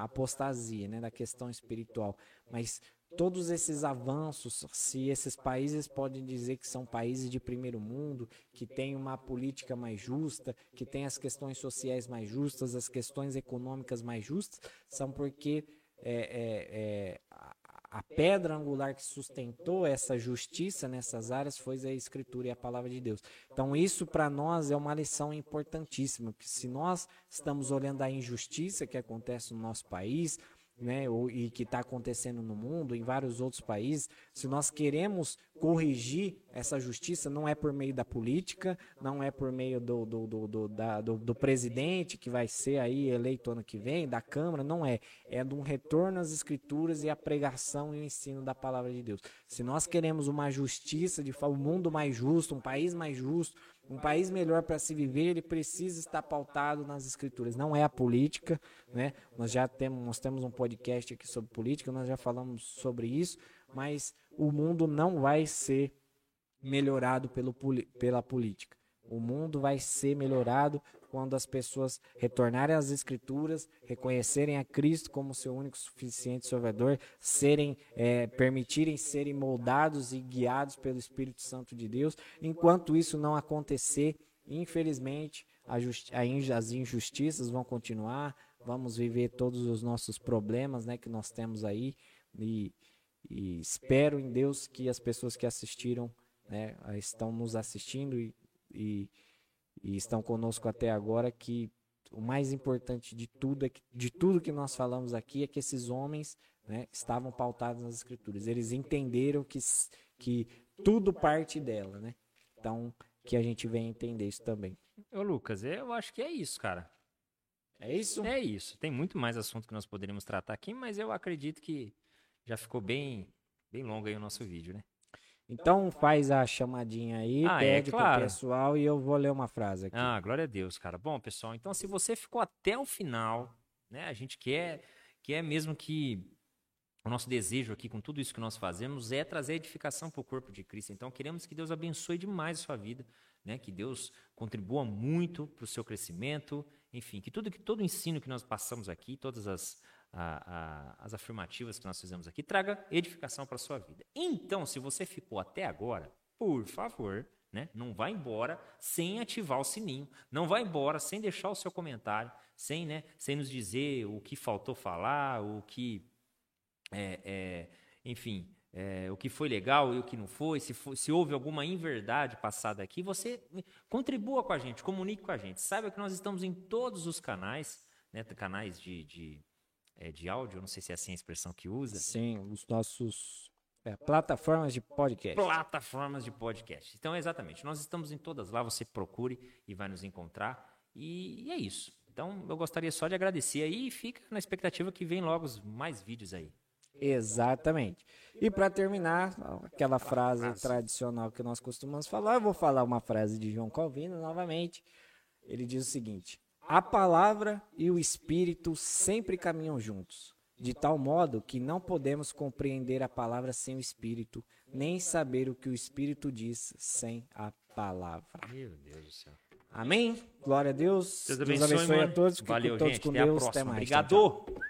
apostasia, né, da questão espiritual. Mas todos esses avanços, se esses países podem dizer que são países de primeiro mundo, que têm uma política mais justa, que têm as questões sociais mais justas, as questões econômicas mais justas, são porque a pedra angular que sustentou essa justiça nessas áreas foi a Escritura e a Palavra de Deus. Então isso para nós é uma lição importantíssima, porque se nós estamos olhando a injustiça que acontece no nosso país, né, e que está acontecendo no mundo, em vários outros países, se nós queremos corrigir essa justiça, não é por meio da política, não é por meio do presidente que vai ser aí eleito ano que vem, da Câmara, não é. É de um retorno às Escrituras e a pregação e o ensino da Palavra de Deus. Se nós queremos uma justiça, de fato, um mundo mais justo, um país mais justo, um país melhor para se viver, ele precisa estar pautado nas Escrituras. Não é a política, né? Nós temos um podcast aqui sobre política, nós já falamos sobre isso, mas o mundo não vai ser melhorado pela política. O mundo vai ser melhorado quando as pessoas retornarem às Escrituras, reconhecerem a Cristo como seu único, suficiente Salvador, permitirem serem moldados e guiados pelo Espírito Santo de Deus. Enquanto isso não acontecer, infelizmente, as injustiças vão continuar, vamos viver todos os nossos problemas, né, que nós temos aí, e espero em Deus que as pessoas que assistiram, né, estão nos assistindo e estão conosco até agora, que o mais importante de tudo, de tudo que nós falamos aqui, é que esses homens, né, estavam pautados nas Escrituras. Eles entenderam que tudo parte dela, né? Então, que a gente venha entender isso também. Ô Lucas, eu acho que é isso, cara. É isso? É isso. Tem muito mais assunto que nós poderíamos tratar aqui, mas eu acredito que já ficou bem, bem longo aí o nosso vídeo, né? Então faz a chamadinha aí, pede claro, pro pessoal, e eu vou ler uma frase aqui. Ah, glória a Deus, cara. Bom, pessoal, então se você ficou até o final, né? A gente quer mesmo que... O nosso desejo aqui, com tudo isso que nós fazemos, é trazer edificação para o corpo de Cristo. Então, queremos que Deus abençoe demais a sua vida, né? Que Deus contribua muito para o seu crescimento. Enfim, que todo o ensino que nós passamos aqui, todas as afirmativas que nós fizemos aqui, traga edificação para a sua vida. Então, se você ficou até agora, por favor, né? Não vá embora sem ativar o sininho. Não vá embora sem deixar o seu comentário, sem nos dizer o que faltou falar, o que... o que foi legal e o que não foi, se houve alguma inverdade passada aqui, você contribua com a gente, comunique com a gente. Saiba que nós estamos em todos os canais, né, canais de áudio, não sei se é assim a expressão que usa. Sim, os nossos plataformas de podcast. Plataformas de podcast. Então, exatamente, nós estamos em todas lá, você procure e vai nos encontrar, e é isso. Então, eu gostaria só de agradecer aí e fica na expectativa que vem logo mais vídeos aí. Exatamente. E para terminar, aquela frase tradicional que nós costumamos falar, eu vou falar uma frase de João Calvino novamente. Ele diz o seguinte: a palavra e o espírito sempre caminham juntos, de tal modo que não podemos compreender a palavra sem o espírito, nem saber o que o espírito diz sem a palavra. Meu Deus do céu. Amém? Glória a Deus. Deus abençoe a todos. Valeu, gente. Até a próxima. Obrigado.